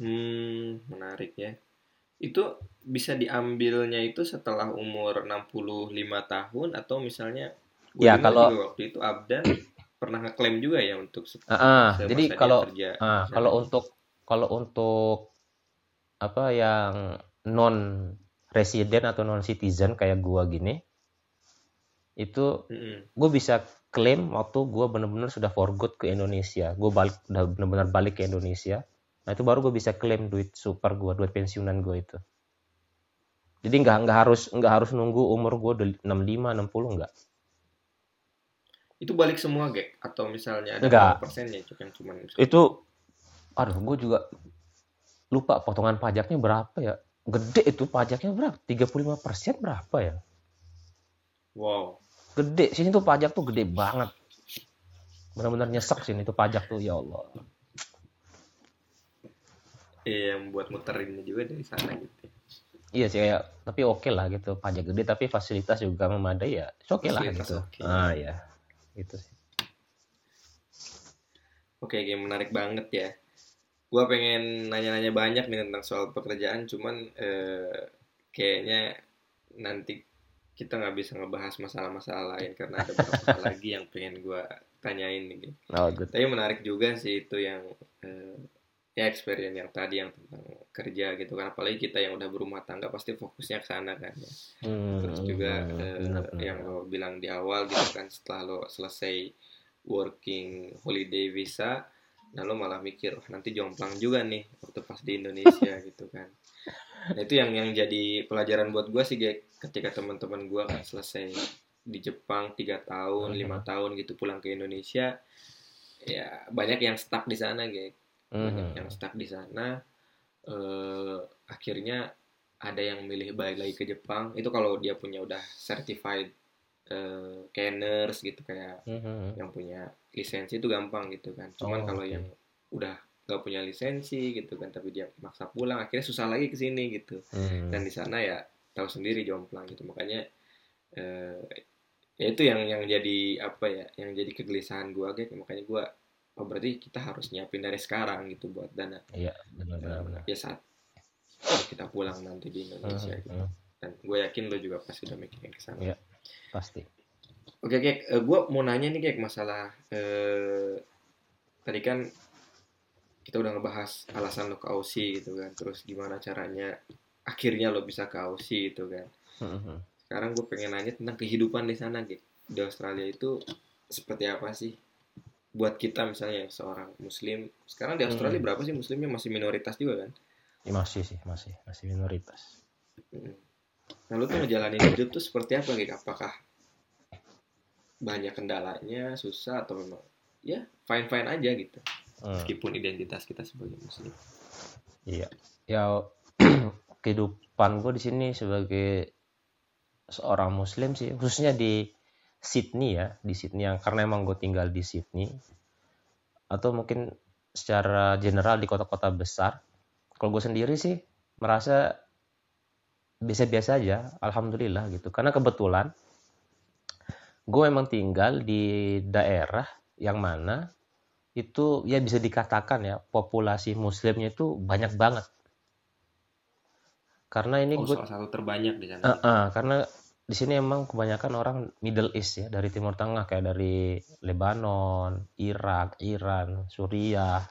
Hmm, menarik ya. Itu bisa diambilnya itu setelah umur enam puluh lima tahun atau misalnya gue ya, kalau waktu itu Abdan pernah ngeklaim juga ya untuk se- uh, se- jadi kalau kerja, uh, kalau untuk kalau untuk apa yang non resident atau non citizen kayak gua gini itu mm-hmm. gua bisa klaim waktu gua benar-benar sudah for good ke Indonesia, gua balik udah benar-benar balik ke Indonesia, nah itu baru gua bisa klaim duit super gua, duit pensiunan gua itu. Jadi nggak nggak harus nggak harus nunggu umur gua enam puluh lima enam puluh nggak. Itu balik semua gak? Atau misalnya ada persennya itu yang cuma misalnya. Itu aduh gue juga lupa potongan pajaknya berapa ya, gede itu pajaknya berapa, tiga puluh lima persen berapa ya. Wow, gede sini tuh pajak tuh gede banget, benar-benar nyesek sini tuh pajak tuh ya Allah. Iya, yang buat muterinnya juga dari sana gitu. Iya sih kayak tapi oke okay lah gitu, pajak gede tapi fasilitas juga memadai ya, oke okay lah gitu. Okay. Ah ya. Gitu sih. Oke, game menarik banget ya. Gua pengen nanya-nanya banyak nih tentang soal pekerjaan, cuman eh, kayaknya nanti kita nggak bisa ngebahas masalah-masalah lain karena ada beberapa lagi yang pengen gua tanyain nih. Oh, good. Tapi menarik juga sih itu yang eh, ya experience yang tadi yang tentang kerja gitu kan, apalagi kita yang udah berumah tangga pasti fokusnya ke sana kan ya. hmm, terus juga hmm, eh, benar, benar. Yang lo bilang di awal gitu kan, setelah lo selesai working holiday visa, nah lo malah mikir oh, nanti jomplang juga nih waktu pas di Indonesia gitu kan. Nah itu yang yang jadi pelajaran buat gue sih ketika teman-teman gue kan selesai di Jepang tiga tahun lima hmm. tahun gitu pulang ke Indonesia, ya banyak yang stuck di sana gitu. Banyak yang stuck di sana, eh, akhirnya ada yang milih balik lagi ke Jepang. Itu kalau dia punya udah certified eh, canners gitu kayak mm-hmm. yang punya lisensi itu gampang gitu kan. Cuman oh, kalau okay. yang udah nggak punya lisensi gitu kan, tapi dia maksa pulang, akhirnya susah lagi ke sini gitu. Mm-hmm. Dan di sana ya tahu sendiri jomplang gitu. Makanya eh, ya itu yang yang jadi apa ya, yang jadi kegelisahan gue gitu. Makanya gue oh berarti kita harus nyiapin dari sekarang gitu buat dana. Iya, benar-benar. Ya saat kita pulang nanti di Indonesia uh, gitu. Uh. Dan gue yakin lo juga pasti udah mikirin ke sana. Iya, pasti. Oke, Kek. Uh, gue mau nanya nih, Kek, masalah uh, tadi kan kita udah ngebahas alasan lo ke Aussie gitu kan. Terus gimana caranya akhirnya lo bisa ke Aussie gitu kan. Uh-huh. Sekarang gue pengen nanya tentang kehidupan di sana, Kek. Di Australia itu seperti apa sih? Buat kita misalnya seorang muslim sekarang di Australia hmm. berapa sih muslimnya, masih minoritas juga kan? Ya, masih sih masih masih minoritas. Hmm. Nah, lu tuh ngejalanin hidup tuh seperti apa, Gek? Apakah banyak kendalanya, susah, atau memang ya fine-fine aja gitu? Hmm. Meskipun identitas kita sebagai muslim. Iya. Ya kehidupan gue di sini sebagai seorang muslim sih, khususnya di Sydney ya, di Sydney yang karena emang gue tinggal di Sydney. Atau mungkin secara general di kota-kota besar. Kalau gue sendiri sih merasa biasa-biasa aja, alhamdulillah gitu. Karena kebetulan gue emang tinggal di daerah yang mana itu ya bisa dikatakan ya populasi muslimnya itu banyak banget. Karena ini oh, gue salah satu terbanyak di sana. Uh, uh, karena di sini emang kebanyakan orang Middle East ya, dari Timur Tengah kayak dari Lebanon, Irak, Iran, Suriah,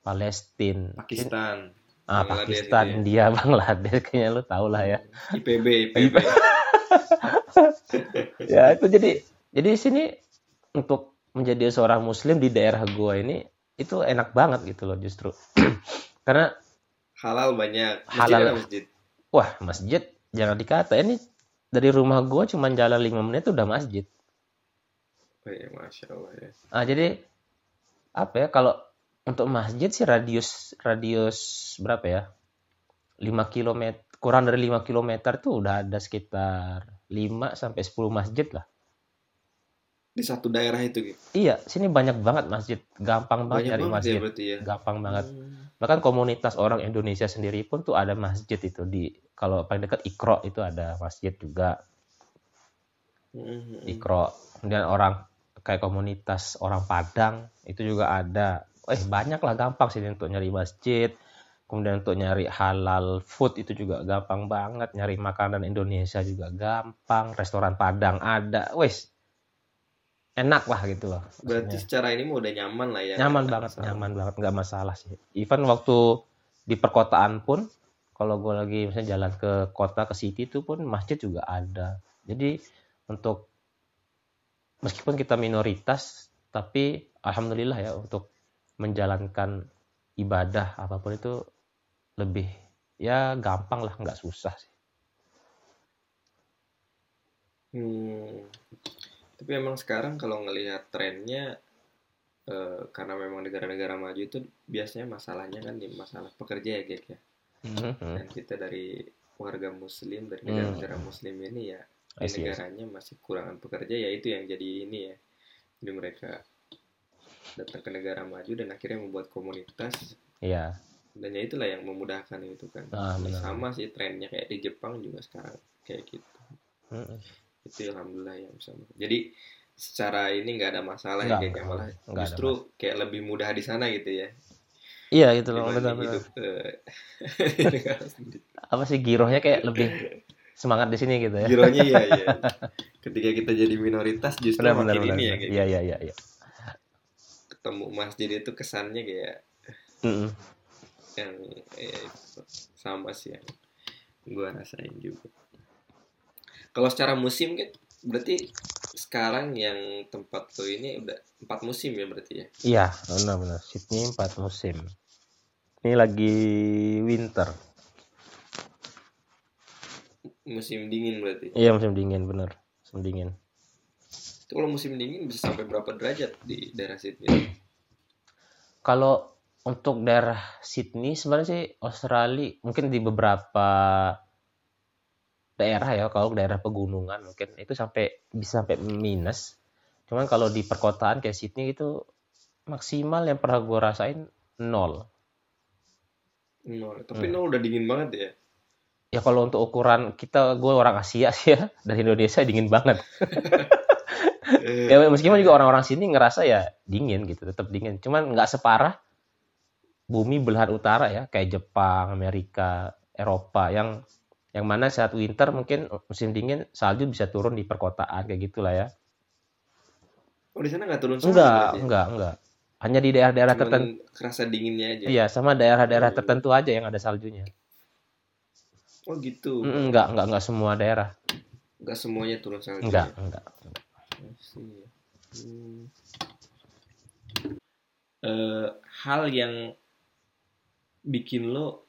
Palestina, Pakistan. Ini, Ah, Bangladesh, Pakistan, India, ya. Bangladesh, kayaknya lu tau lah ya. I P B, I P B. Ya itu jadi, jadi di sini untuk menjadi seorang Muslim di daerah gua ini itu enak banget gitu loh justru. Karena halal banyak. Masjid halal. Ada masjid. Wah masjid jangan dikata, ini dari rumah gua cuma jalan lima menit udah masjid. Oh ya, masya Allah ya. Ah jadi apa ya kalau untuk masjid sih radius radius berapa ya? lima kilometer, kurang dari lima kilometer tuh udah ada sekitar lima sampai sepuluh masjid lah. Di satu daerah itu gitu. Iya, sini banyak banget masjid, gampang banget cari masjid. Ya, berarti, ya. Gampang banget. Hmm. Bahkan komunitas orang Indonesia sendiri pun tuh ada masjid itu di kalau paling dekat Ikro itu ada masjid juga. Ikro. Kemudian orang kayak komunitas orang Padang itu juga ada. Eh banyak lah, gampang sih untuk nyari masjid. Kemudian untuk nyari halal food itu juga gampang banget. Nyari makanan Indonesia juga gampang. Restoran Padang ada. Wes enak lah gitu loh. Berarti maksudnya secara ini udah nyaman lah ya. Nyaman banget, masalah. nyaman banget. Gak masalah sih. Even waktu di perkotaan pun, kalau gue lagi misalnya jalan ke kota, ke city itu pun masjid juga ada. Jadi untuk meskipun kita minoritas, tapi alhamdulillah ya untuk menjalankan ibadah apapun itu lebih ya gampang lah, nggak susah sih. Hmm, tapi emang sekarang kalau ngelihat trennya eh, karena memang negara-negara maju itu biasanya masalahnya kan di masalah pekerja ya, Gek ya. Mm-hmm. Dan kita dari warga Muslim dari negara-negara mm. Muslim ini ya di negaranya masih kurangan pekerja, ya itu yang jadi ini ya, jadi mereka datang ke negara maju dan akhirnya membuat komunitas. Iya. Dan ya itulah yang memudahkan itu kan. Ah, sama sih trennya kayak di Jepang juga sekarang kayak gitu. Mm-hmm. Itu alhamdulillah ya sama. Jadi secara ini nggak ada masalah ya, kayaknya malah justru kayak lebih mudah di sana gitu ya. Iya gitu loh. Hidup, apa sih girohnya kayak lebih semangat di sini gitu ya. Girohnya iya iya. Ketika kita jadi minoritas justru benar, makin benar, ini benar. Ya kayak. Iya iya iya iya. Temu masjid itu kesannya kayak mm-hmm. yang eh, sama sih yang gue rasain juga. Kalau secara musim kan berarti sekarang yang tempat lo ini udah empat musim ya berarti ya? Iya benar-benar Sydney empat musim. Ini lagi winter. Musim dingin berarti? Iya musim dingin benar, musim dingin. Itu kalau musim dingin bisa sampai berapa derajat di daerah Sydney? Kalau untuk daerah Sydney sebenarnya sih Australia mungkin di beberapa daerah ya, kalau daerah pegunungan mungkin itu sampai bisa sampai minus. Cuman kalau di perkotaan kayak Sydney itu maksimal yang pernah gue rasain nol. Nol, tapi hmm. nol udah dingin banget ya. Ya kalau untuk ukuran kita, gue orang Asia sih ya, dari Indonesia dingin banget. Ya meskipun juga orang-orang sini ngerasa ya dingin gitu, tetap dingin. Cuman nggak separah bumi belahan utara ya, kayak Jepang, Amerika, Eropa yang yang mana saat winter mungkin musim dingin salju bisa turun di perkotaan kayak gitulah ya. Oh di sana nggak turun salju? Enggak, enggak, enggak. Hanya di daerah-daerah tertentu. Kerasa dinginnya aja. Iya, sama daerah-daerah oh. tertentu aja yang ada saljunya. Oh gitu. Enggak, enggak, enggak semua daerah. Enggak semuanya turun salju. Enggak, enggak. Hmm. Uh, hal yang bikin lo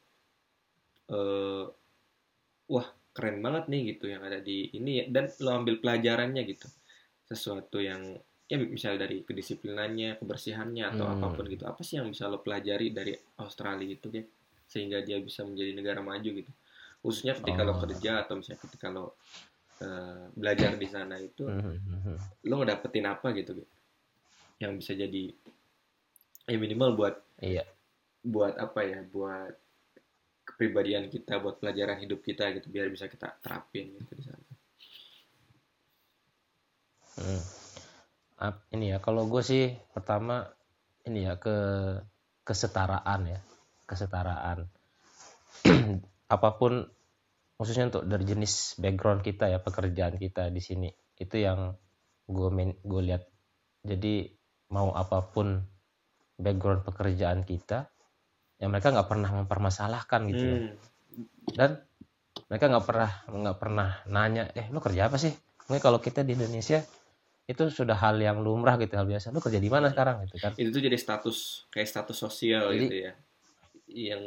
uh, wah keren banget nih gitu yang ada di ini ya, dan lo ambil pelajarannya gitu, sesuatu yang ya misalnya dari kedisiplinannya, kebersihannya atau hmm. apapun gitu. Apa sih yang bisa lo pelajari dari Australia itu ya, sehingga dia bisa menjadi negara maju gitu, khususnya ketika oh. lo kerja atau misalnya ketika lo uh, belajar di sana itu hmm. lo ngedapetin apa gitu, gitu yang bisa jadi ya minimal buat iya. buat apa ya, buat kepribadian kita, buat pelajaran hidup kita gitu, biar bisa kita terapin gitu di sana. Hmm. Ini ya, kalau gue sih pertama ini ya ke kesetaraan ya, kesetaraan. Apapun, khususnya untuk dari jenis background kita ya, pekerjaan kita di sini, itu yang gue men- gue lihat. Jadi mau apapun background pekerjaan kita, ya mereka nggak pernah mempermasalahkan gitu ya. Hmm. Dan mereka nggak pernah nggak pernah nanya, eh lu kerja apa sih? Mungkin kalau kita di Indonesia itu sudah hal yang lumrah gitu, hal biasa. Lu kerja di mana sekarang gitu kan? Itu tuh jadi status, kayak status sosial jadi, gitu ya. Yang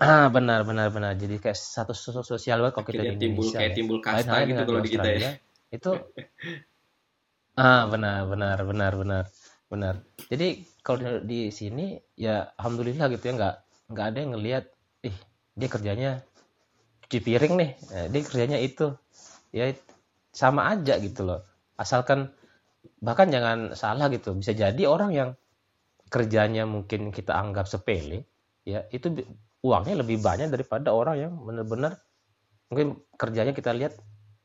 ah benar benar benar. Jadi kayak status sosial banget kalau kita di Indonesia. Timbul kayak ya. timbul kasta lain gitu kalau di kita ya. Itu ah benar benar benar benar benar. Jadi kalau di sini ya alhamdulillah gitu ya, nggak nggak ada yang ngelihat, ih dia kerjanya cuci piring nih, dia kerjanya itu ya. Sama aja gitu loh, asalkan, bahkan jangan salah gitu, bisa jadi orang yang kerjanya mungkin kita anggap sepele ya, itu uangnya lebih banyak daripada orang yang benar-benar mungkin kerjanya kita lihat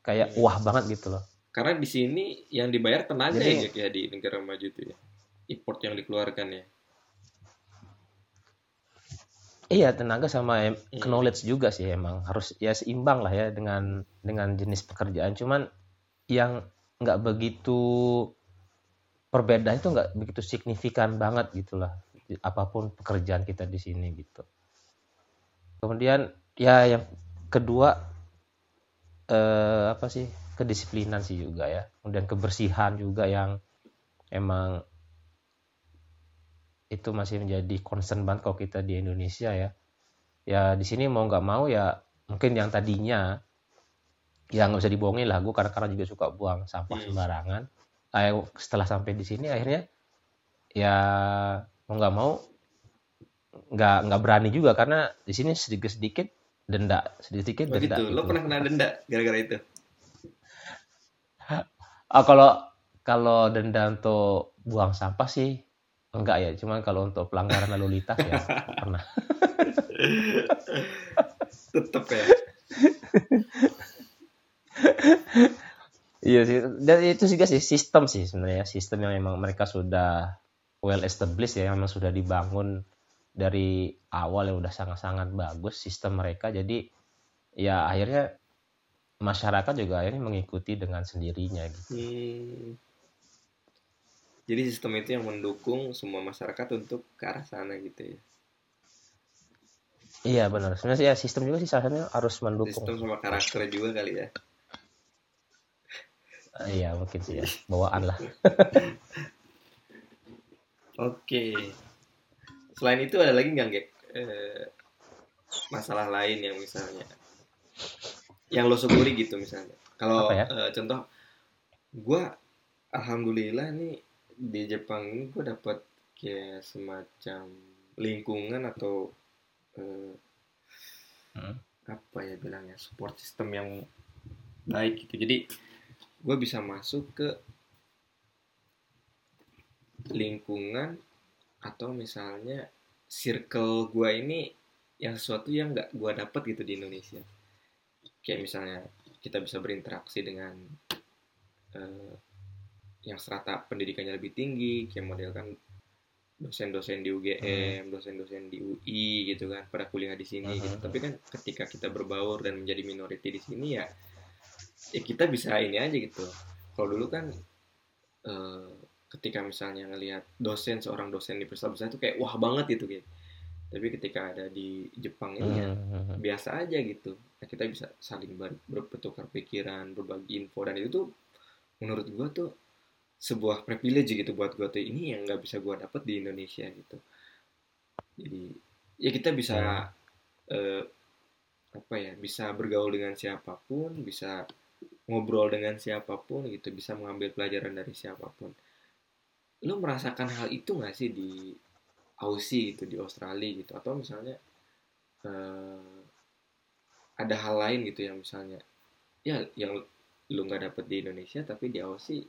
kayak wah banget gitu loh. Karena di sini yang dibayar tenaga jadi, ya, ya di negara maju itu ya, import yang dikeluarkan ya. Iya, tenaga sama knowledge juga sih emang harus ya seimbang lah ya dengan dengan jenis pekerjaan. Cuman yang nggak begitu perbedaan itu nggak begitu signifikan banget gitulah apapun pekerjaan kita di sini gitu. Kemudian ya yang kedua eh, apa sih, kedisiplinan sih juga ya. Kemudian kebersihan juga yang emang itu masih menjadi concern banget kalau kita di Indonesia ya. Ya di sini mau nggak mau ya mungkin yang tadinya ya nggak bisa dibohongin lah, gue kadang-kadang juga suka buang sampah sembarangan. Eh, setelah sampai di sini akhirnya ya mau nggak mau nggak nggak berani juga karena di sini sedikit-sedikit denda, sedikit-sedikit denda. Begitu. Gitu. Lo pernah kena denda gara-gara itu? Ah kalau kalau denda untuk buang sampah sih enggak ya, cuman kalau untuk pelanggaran lalu lintas ya pernah. Tetep ya. Iya sih, dan itu juga sih sistem sih sebenarnya, sistem yang memang mereka sudah well established ya, memang sudah dibangun dari awal yang udah sangat-sangat bagus sistem mereka. Jadi ya akhirnya masyarakat juga akhirnya mengikuti dengan sendirinya gitu. Hmm. Jadi sistem itu yang mendukung semua masyarakat untuk ke arah sana gitu ya. Iya benar. Sebenarnya ya sistem juga sih salah harus mendukung. Sistem sama karakter juga kali ya. Uh, iya mungkin sih ya. Bawaan lah. Oke. Selain itu ada lagi nggak, Gek? Eh, masalah lain yang misalnya, yang lo syukuri gitu misalnya. Kalau ya? eh, contoh, gue alhamdulillah nih, di Jepang ini gue dapat kayak semacam lingkungan atau eh, hmm? apa ya bilangnya, support system yang baik gitu. Jadi gue bisa masuk ke lingkungan atau misalnya circle gue ini yang sesuatu yang nggak gue dapat gitu di Indonesia. Kayak misalnya kita bisa berinteraksi dengan eh, yang strata pendidikannya lebih tinggi, kayak model kan dosen-dosen di U G M, hmm. dosen-dosen di U I gitu kan, pada kuliah di sini uh-huh. gitu. Tapi kan ketika kita berbaur dan menjadi minority di sini ya, ya kita bisa ini aja gitu. Kalau dulu kan eh, ketika misalnya ngelihat dosen, seorang dosen di perusahaan besar itu kayak wah banget gitu gitu. Tapi ketika ada di Jepang ini ya uh-huh. biasa aja gitu. Nah, kita bisa saling ber- bertukar pikiran, berbagi info, dan itu tuh menurut gua tuh sebuah privilege gitu buat gue tuh, ini yang nggak bisa gue dapet di Indonesia gitu. Jadi ya kita bisa hmm. eh, apa ya, bisa bergaul dengan siapapun, bisa ngobrol dengan siapapun gitu, bisa mengambil pelajaran dari siapapun. Lu merasakan hal itu nggak sih di Aussie gitu, di Australia gitu, atau misalnya eh, ada hal lain gitu yang misalnya ya yang lu nggak dapet di Indonesia tapi di Aussie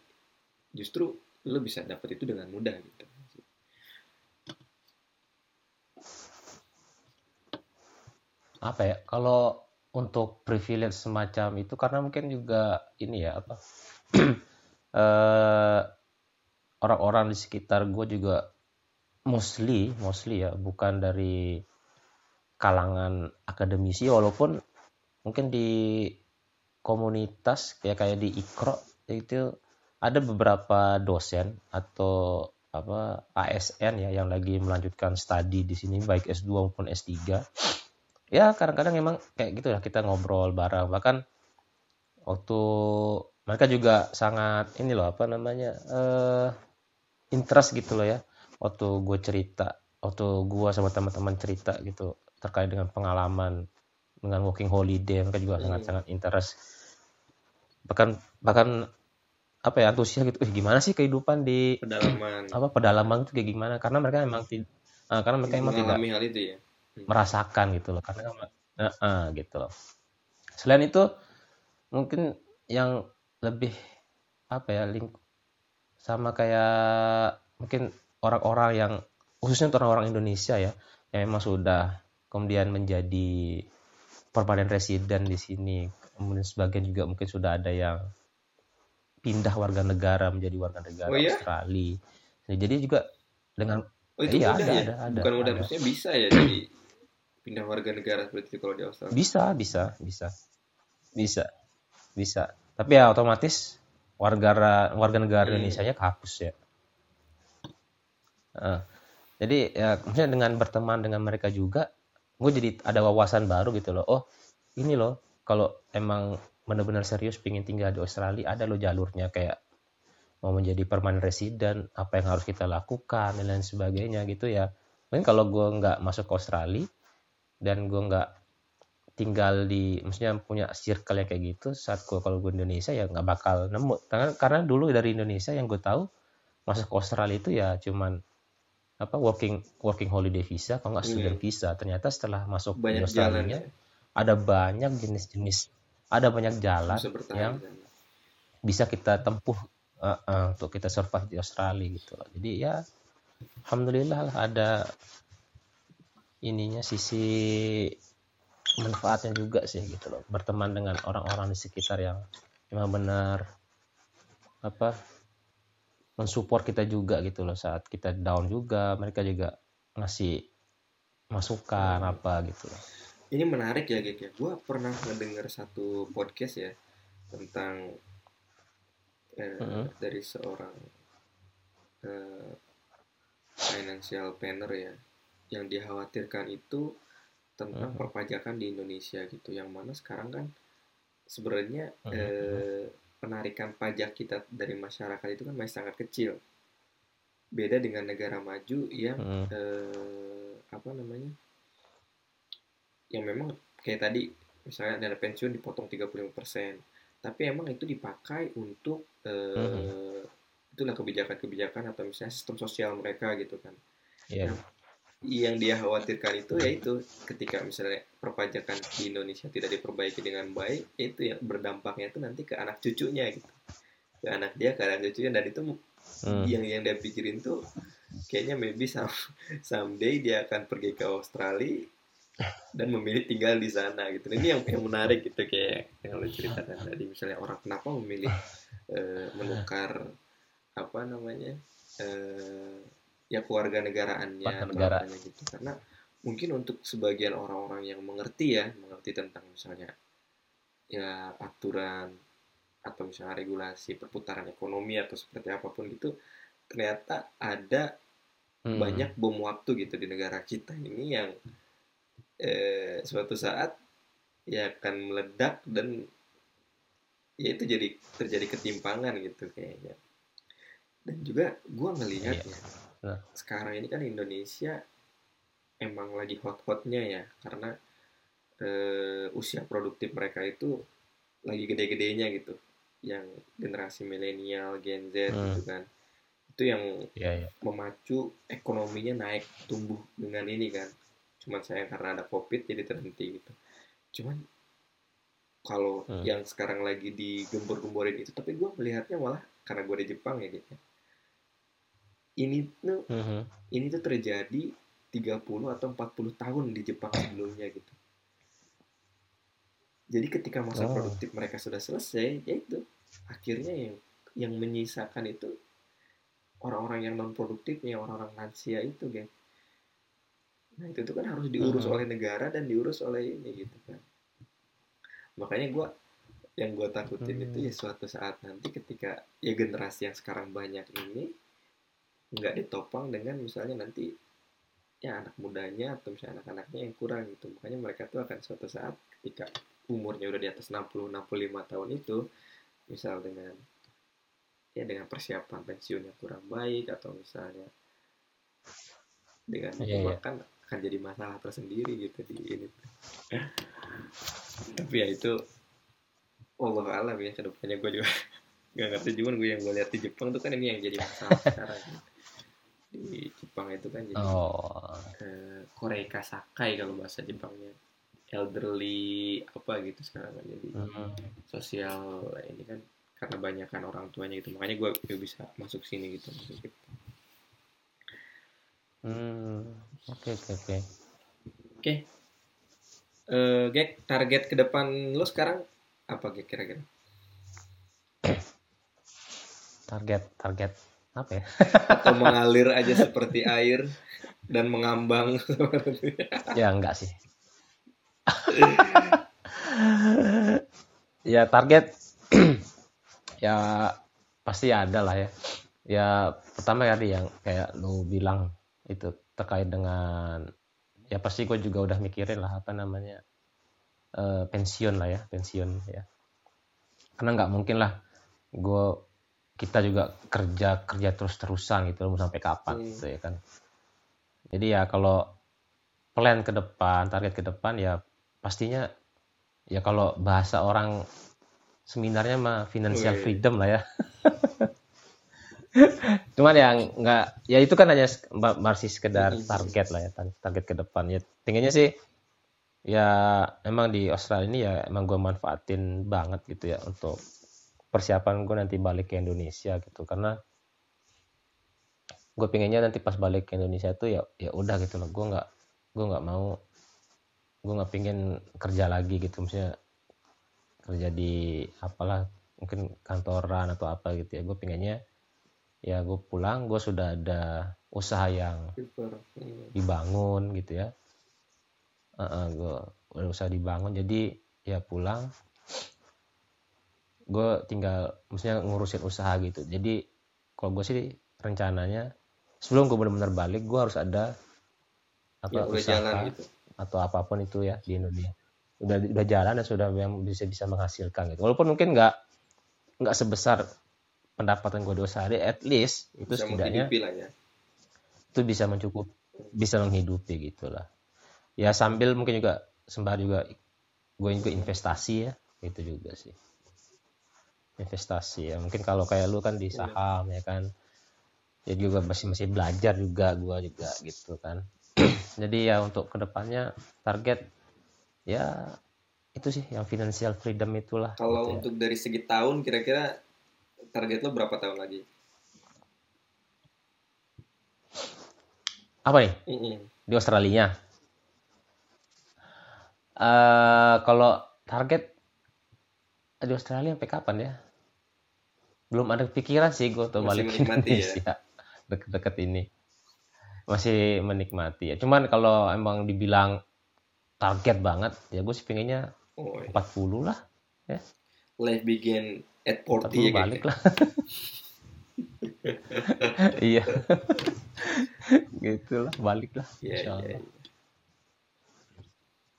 justru lu bisa dapet itu dengan mudah gitu? Apa ya, kalau untuk privilege semacam itu, karena mungkin juga ini ya apa eh, orang-orang di sekitar gue juga mostly mostly ya bukan dari kalangan akademisi, walaupun mungkin di komunitas ya kayak di Ikro itu ada beberapa dosen atau apa A S N ya yang lagi melanjutkan studi di sini baik S dua maupun S tiga. Ya kadang-kadang memang kayak gitu lah, kita ngobrol bareng, bahkan waktu mereka juga sangat ini loh apa namanya uh, interest gitu loh ya waktu gue cerita, waktu gue sama teman-teman cerita gitu terkait dengan pengalaman dengan working holiday, mereka juga sangat-sangat interest, bahkan bahkan apa ya antusias gitu, eh, gimana sih kehidupan di pedalaman apa pedalaman itu kayak gimana, karena mereka memang tidak uh, karena mereka memang tidak hal itu ya merasakan gitu loh, karena uh, uh, gitu loh. Selain itu mungkin yang lebih apa ya link sama kayak mungkin orang-orang yang khususnya orang-orang Indonesia ya yang memang sudah kemudian menjadi permanent resident di sini, kemudian sebagian juga mungkin sudah ada yang pindah warga negara menjadi warga negara oh, iya? Australia. Nah, jadi juga dengan oh, itu eh, mudah ada, ya? ada, ada, bukan mudah, maksudnya bisa ya jadi pindah warga negara seperti itu kalau di Australia? Bisa, bisa, bisa, bisa, bisa. Tapi ya otomatis warga warga negara hmm. Indonesia nya kehapus ya. Nah, jadi ya maksudnya dengan berteman dengan mereka juga, gue jadi ada wawasan baru gitu loh. Oh ini loh, kalau emang benar-benar serius pingin tinggal di Australia, ada loh jalurnya kayak mau menjadi permanent resident, apa yang harus kita lakukan dan lain sebagainya gitu ya. Mungkin kalau gue nggak masuk ke Australia dan gue nggak tinggal di, maksudnya punya circle yang kayak gitu, saat gue kalau gue Indonesia ya nggak bakal nemu. Karena, karena dulu dari Indonesia yang gue tahu masuk ke Australia itu ya cuman apa working working holiday visa, kalau nggak student hmm. visa. Ternyata setelah masuk ke Australia ada banyak jenis-jenis, ada banyak jalan yang bisa kita tempuh. Uh, uh, untuk kita survive di Australia gitu loh. Jadi ya alhamdulillah lah ada ininya, sisi manfaatnya juga sih gitu loh, berteman dengan orang-orang di sekitar yang memang benar apa mensupport kita juga gitu loh, saat kita down juga mereka juga ngasih masukan apa gitu loh. Ini menarik ya gitu ya, gue pernah mendengar satu podcast ya tentang Eh, uh-huh. dari seorang eh, financial planner ya, yang dikhawatirkan itu tentang uh-huh. perpajakan di Indonesia gitu, yang mana sekarang kan sebenarnya uh-huh. eh, penarikan pajak kita dari masyarakat itu kan masih sangat kecil, beda dengan negara maju yang uh-huh. eh, apa namanya yang memang kayak tadi misalnya dana pensiun dipotong tiga puluh lima persen, tapi emang itu dipakai untuk eh, mm-hmm. itulah kebijakan-kebijakan atau misalnya sistem sosial mereka gitu kan. Yeah. Nah, yang dia khawatirkan itu yaitu ketika misalnya perpajakan di Indonesia tidak diperbaiki dengan baik, itu yang berdampaknya itu nanti ke anak cucunya gitu, ke anak dia, ke anak cucunya, dan itu mm. yang yang dia pikirin tuh kayaknya maybe some, someday dia akan pergi ke Australia dan memilih tinggal di sana gitu. Ini yang, yang menarik gitu kayak yang lo ceritakan tadi, misalnya orang kenapa memilih e, menukar apa namanya e, ya keluarga negaraannya negara. Gitu, karena mungkin untuk sebagian orang-orang yang mengerti ya, mengerti tentang misalnya ya aturan atau misalnya regulasi perputaran ekonomi atau seperti apapun gitu, ternyata ada hmm. banyak bom waktu gitu di negara kita ini yang Eh, suatu saat ya akan meledak, dan ya itu jadi terjadi ketimpangan gitu kayaknya. Dan juga gue ngelihat ya, ya sekarang ini kan Indonesia emang lagi hot-hotnya ya, karena uh, usia produktif mereka itu lagi gede-gedenya gitu, yang generasi milenial, Gen Z hmm. gitu kan, itu yang ya, ya. memacu ekonominya naik tumbuh dengan ini kan. Cuman sayang karena ada COVID jadi terhenti gitu. Cuman kalau hmm. yang sekarang lagi digembor-gemborin itu, tapi gue melihatnya malah karena gue di Jepang ya gitu. Ini tuh uh-huh. ini tuh terjadi tiga puluh atau empat puluh tahun di Jepang sebelumnya gitu. Jadi ketika masa oh. produktif mereka sudah selesai, ya itu akhirnya yang yang menyisakan itu orang-orang yang non produktifnya, orang-orang lansia itu kan. Nah itu tuh kan harus diurus uh-huh. oleh negara dan diurus oleh ini gitu kan. Makanya gue yang gue takutin uh-huh. itu ya suatu saat nanti ketika ya generasi yang sekarang banyak ini nggak ditopang dengan misalnya nanti ya anak mudanya atau misalnya anak-anaknya yang kurang gitu. Makanya mereka tuh akan suatu saat ketika umurnya udah di atas enam puluh sampai enam puluh lima tahun itu, misal dengan ya dengan persiapan pensiun yang kurang baik atau misalnya dengan yeah, makan yeah. akan jadi masalah tersendiri gitu di ini. Tapi ya itu Allah alam ya, kedepannya gue juga nggak ngerti. Cuman gue yang gue lihat di Jepang tuh kan ini yang jadi masalah sekarang. Di Jepang itu kan jadi oh. eh, Koreika Sakai kalau bahasa Jepangnya, elderly apa gitu sekarang kan jadi uh-huh. sosial ini kan karena banyakkan orang tuanya gitu. Makanya gue gue bisa masuk sini gitu masuk gitu. Hmm oke okay, oke okay, oke. Okay. Oke. Okay. Uh, Gek, target ke depan lo sekarang apa Gek kira-kira? Target target. Apa ya? Atau mengalir aja seperti air dan mengambang seperti ya enggak sih. Ya target ya pasti ada lah ya. Ya pertama kali yang kayak lu bilang itu terkait dengan ya pasti gue juga udah mikirin lah apa namanya uh, pensiun lah ya pensiun ya. Karena nggak mungkin lah gue kita juga kerja kerja terus terusan gitu, mau sampai kapan hmm. gitu ya kan. Jadi ya kalau plan ke depan, target ke depan ya pastinya ya kalau bahasa orang seminarnya mah financial Ui. freedom lah ya. Cuman ya nggak, ya itu kan hanya masih sekedar target lah ya, target ke depan. Ya tingginya sih ya emang di Australia ini ya emang gue manfaatin banget gitu ya untuk persiapan gue nanti balik ke Indonesia gitu, karena gue pinginnya nanti pas balik ke Indonesia tuh ya ya udah gitu loh, gue nggak gue nggak mau gue nggak pingin kerja lagi gitu, misalnya kerja di apalah mungkin kantoran atau apa gitu ya. Gue pinginnya ya gue pulang, gue sudah ada usaha yang dibangun gitu ya, uh-uh, gue udah usaha dibangun, jadi ya pulang gue tinggal maksudnya ngurusin usaha gitu. Jadi kalau gue sih rencananya sebelum gue benar-benar balik gue harus ada apa ya, usaha gitu. Atau apapun itu ya di Indonesia udah udah jalan dan sudah yang bisa bisa menghasilkan gitu, walaupun mungkin nggak nggak sebesar pendapatan gue di usaha, at least itu bisa setidaknya ya. Itu bisa mencukup bisa menghidupi gitulah ya, sambil mungkin juga sembari juga gue juga investasi ya, itu juga sih investasi ya. Mungkin kalau kayak lu kan di saham ya kan, jadi juga masih masih belajar juga gua juga gitu kan. Jadi ya untuk kedepannya target ya itu sih yang financial freedom itulah. Kalau gitu untuk ya. Dari segi tahun kira-kira target lu berapa tahun lagi? Apa nih? Mm-hmm. Di Australia. Uh, kalau target di Australia sampai kapan ya? Belum ada pikiran sih gue tuh balik ke Indonesia. Ya? Deket-deket ini. Masih menikmati ya. Cuman kalau emang dibilang target banget, ya gue sih pengennya oh, iya. empat puluh lah. Ya. Life begin at forty. empat puluh balik ya, lah. Iya. Gitu lah, balik lah. Yeah, Insya yeah.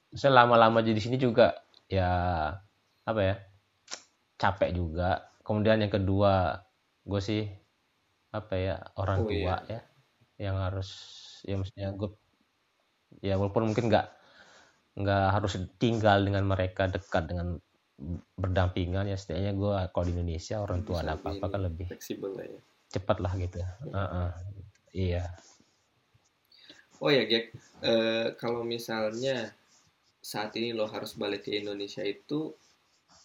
Misalnya lama-lama jadi sini juga, ya apa ya? Capek juga. Kemudian yang kedua, gue sih apa ya orang oh, tua iya. ya, yang harus ya maksudnya gue ya walaupun mungkin nggak nggak harus tinggal dengan mereka, dekat dengan berdampingan ya. Setidaknya gue kalau di Indonesia orang tua ada apa-apa kan lebih ya? Cepat lah gitu ya. Uh-uh. Iya. Oh ya Gek, uh, kalau misalnya saat ini lo harus balik ke Indonesia itu,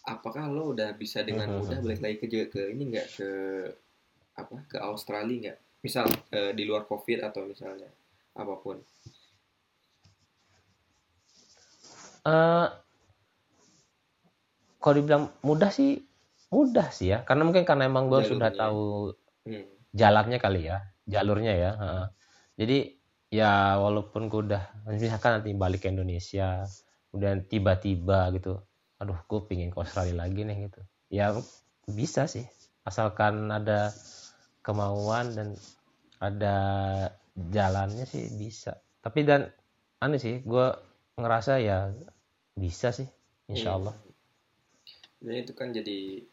apakah lo udah bisa dengan mudah balik lagi ke ke ini nggak, ke apa, ke Australia nggak? Misal uh, di luar COVID atau misalnya apapun. Uh, kalau dibilang mudah sih, mudah sih ya, karena mungkin karena emang gue sudah tahu hmm. jalannya kali ya, jalurnya ya. Uh, jadi ya walaupun gue udah misalkan nanti balik ke Indonesia, udah tiba-tiba gitu, aduh gue pingin ke Australia lagi nih gitu. Ya bisa sih, asalkan ada kemauan dan ada jalannya sih bisa. Tapi dan aneh sih, gue ngerasa ya bisa sih, insya Allah. Nah itu kan jadi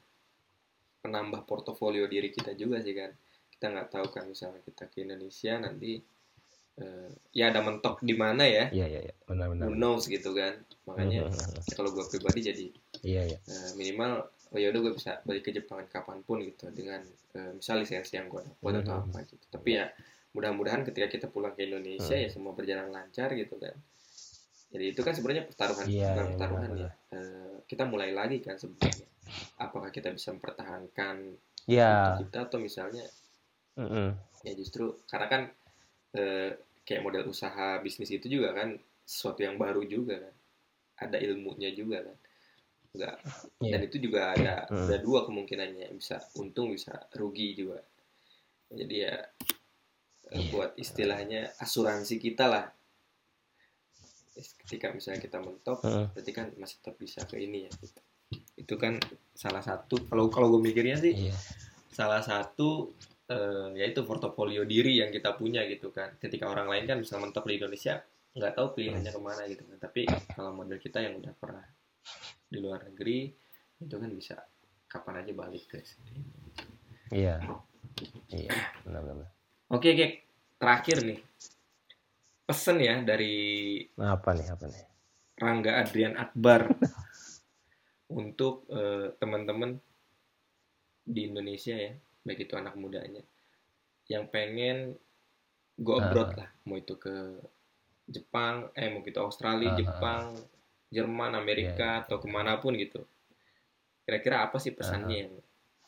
penambah portofolio diri kita juga sih kan. Kita nggak tahu kan misalnya kita ke Indonesia nanti uh, ya ada mentok di mana ya. Iya iya iya. Benar-benar. Who knows gitu kan. Makanya kalau gue pribadi jadi ya, ya. Uh, minimal oh ya udah gue bisa balik ke Jepang kapanpun gitu dengan uh, misal lisensi yang gue dapat atau apa gitu. Tapi ya mudah-mudahan ketika kita pulang ke Indonesia hmm. ya semua berjalan lancar gitu kan. Jadi itu kan sebenarnya pertaruhan, yeah, bukan pertaruhan yeah, ya. Yeah. Uh, kita mulai lagi kan sebenarnya. Apakah kita bisa mempertahankan yeah. kita atau misalnya mm-hmm. ya justru karena kan uh, kayak model usaha bisnis itu juga kan sesuatu yang baru juga kan. Ada ilmunya juga kan. Enggak. Dan yeah. itu juga ada mm. ada dua kemungkinannya, bisa untung bisa rugi juga. Jadi ya yeah. buat istilahnya asuransi kita lah. Ketika misalnya kita mentok, mm. berarti kan masih tetap bisa ke ini ya. Itu kan salah satu kalau kalau gue mikirnya sih yeah. salah satu eh, yaitu portofolio diri yang kita punya gitu kan. Ketika orang lain kan bisa mentok di Indonesia, nggak tahu pilihannya mm. kemana gitu kan. Tapi kalau model kita yang udah pernah di luar negeri itu kan bisa kapan aja balik ke sini. Iya. Iya, benar-benar. Oke, Gek. Terakhir nih. Pesan ya dari nah, apa nih? Apa nih? Rangga Adrian Akbar untuk eh, teman-teman di Indonesia ya, baik itu anak mudanya yang pengen go abroad uh. lah, mau itu ke Jepang, eh mau itu Australia, uh. Jepang, Jerman, Amerika, yeah. atau kemanapun gitu. Kira-kira apa sih pesannya uh-huh. yang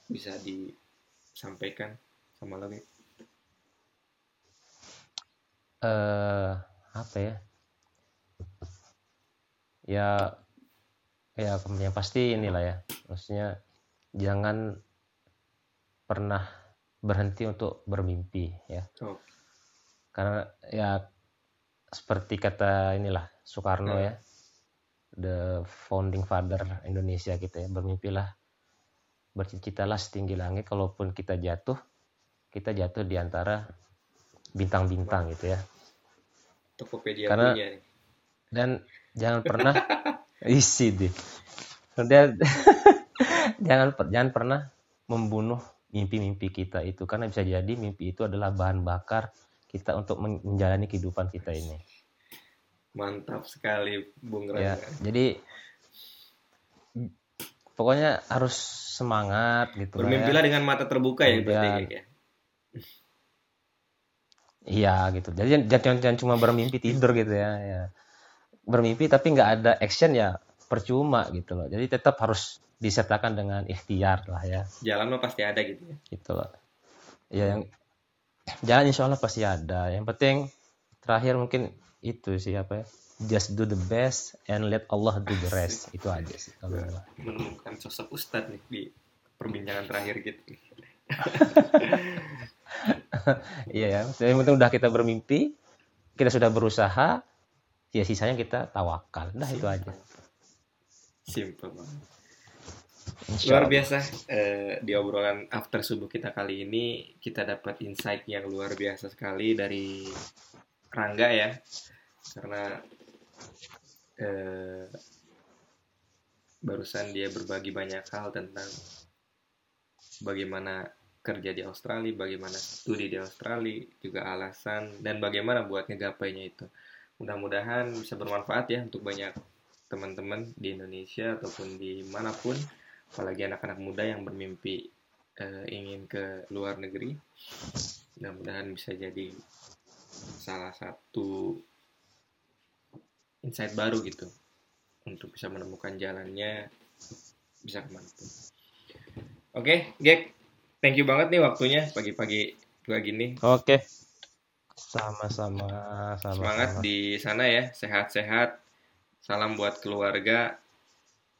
bisa disampaikan sama lo? Eh uh, apa ya? Ya, ya yang pasti inilah ya. Maksudnya jangan pernah berhenti untuk bermimpi ya. Oh. Karena ya seperti kata inilah Soekarno hmm. ya. The founding father Indonesia kita ya, bermimpilah, bercita-citalah setinggi langit, kalaupun kita jatuh, kita jatuh di antara bintang-bintang gitu ya. Tokopedia karena dunia, dan jangan pernah isi deh. Dan jangan jangan pernah membunuh mimpi-mimpi kita itu, karena bisa jadi mimpi itu adalah bahan bakar kita untuk menjalani kehidupan kita ini. Mantap sekali Bung Rangga. Ya, jadi pokoknya harus semangat gitu. Bermimpilah ya. Dengan mata terbuka ya berarti ya. Iya gitu. Jadi jangan, jangan cuma bermimpi tidur gitu ya. ya. Bermimpi tapi nggak ada action ya percuma gitu loh. Jadi tetap harus disertakan dengan ikhtiar lah ya. Jalan mah pasti ada gitu ya. Gitu loh. Ya yang jalan insya Allah pasti ada. Yang penting terakhir mungkin itu sih apa ya, just do the best and let Allah do the rest. Itu aja sih kalau gue menemukan sosok ustadz nih di perbincangan terakhir gitu. Iya ya, yang penting udah kita bermimpi, kita sudah berusaha, ya sisanya kita tawakal. Nah itu aja, simple banget. Luar biasa eh, di obrolan after subuh kita kali ini kita dapat insight yang luar biasa sekali dari Rangga ya, karena eh, barusan dia berbagi banyak hal tentang bagaimana kerja di Australia, bagaimana studi di Australia, juga alasan dan bagaimana buat ngegapainya itu. mudah-mudahan bisa bermanfaat ya untuk banyak teman-teman di Indonesia ataupun di manapun, apalagi anak-anak muda yang bermimpi eh, ingin ke luar negeri. Mudah-mudahan bisa jadi salah satu insight baru gitu untuk bisa menemukan jalannya bisa kemanapun. Oke, Gek, thank you banget nih waktunya pagi-pagi juga gini. Oke, sama-sama. sama-sama. Semangat di sana ya, sehat-sehat. Salam buat keluarga.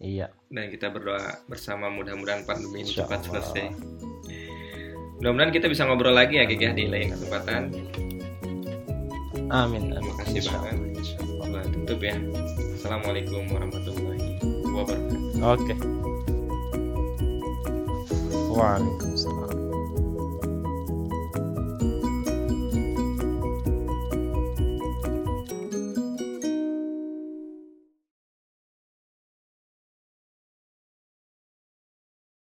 Iya. Dan kita berdoa bersama, mudah-mudahan pandemi ini cepat selesai. Mudah-mudahan kita bisa ngobrol lagi ya, Kik ya, di lain kesempatan. Amin. Terima kasih banget. Wah, tutup ya. Assalamualaikum warahmatullahi wabarakatuh. Oke. Okay. Waalaikumsalam.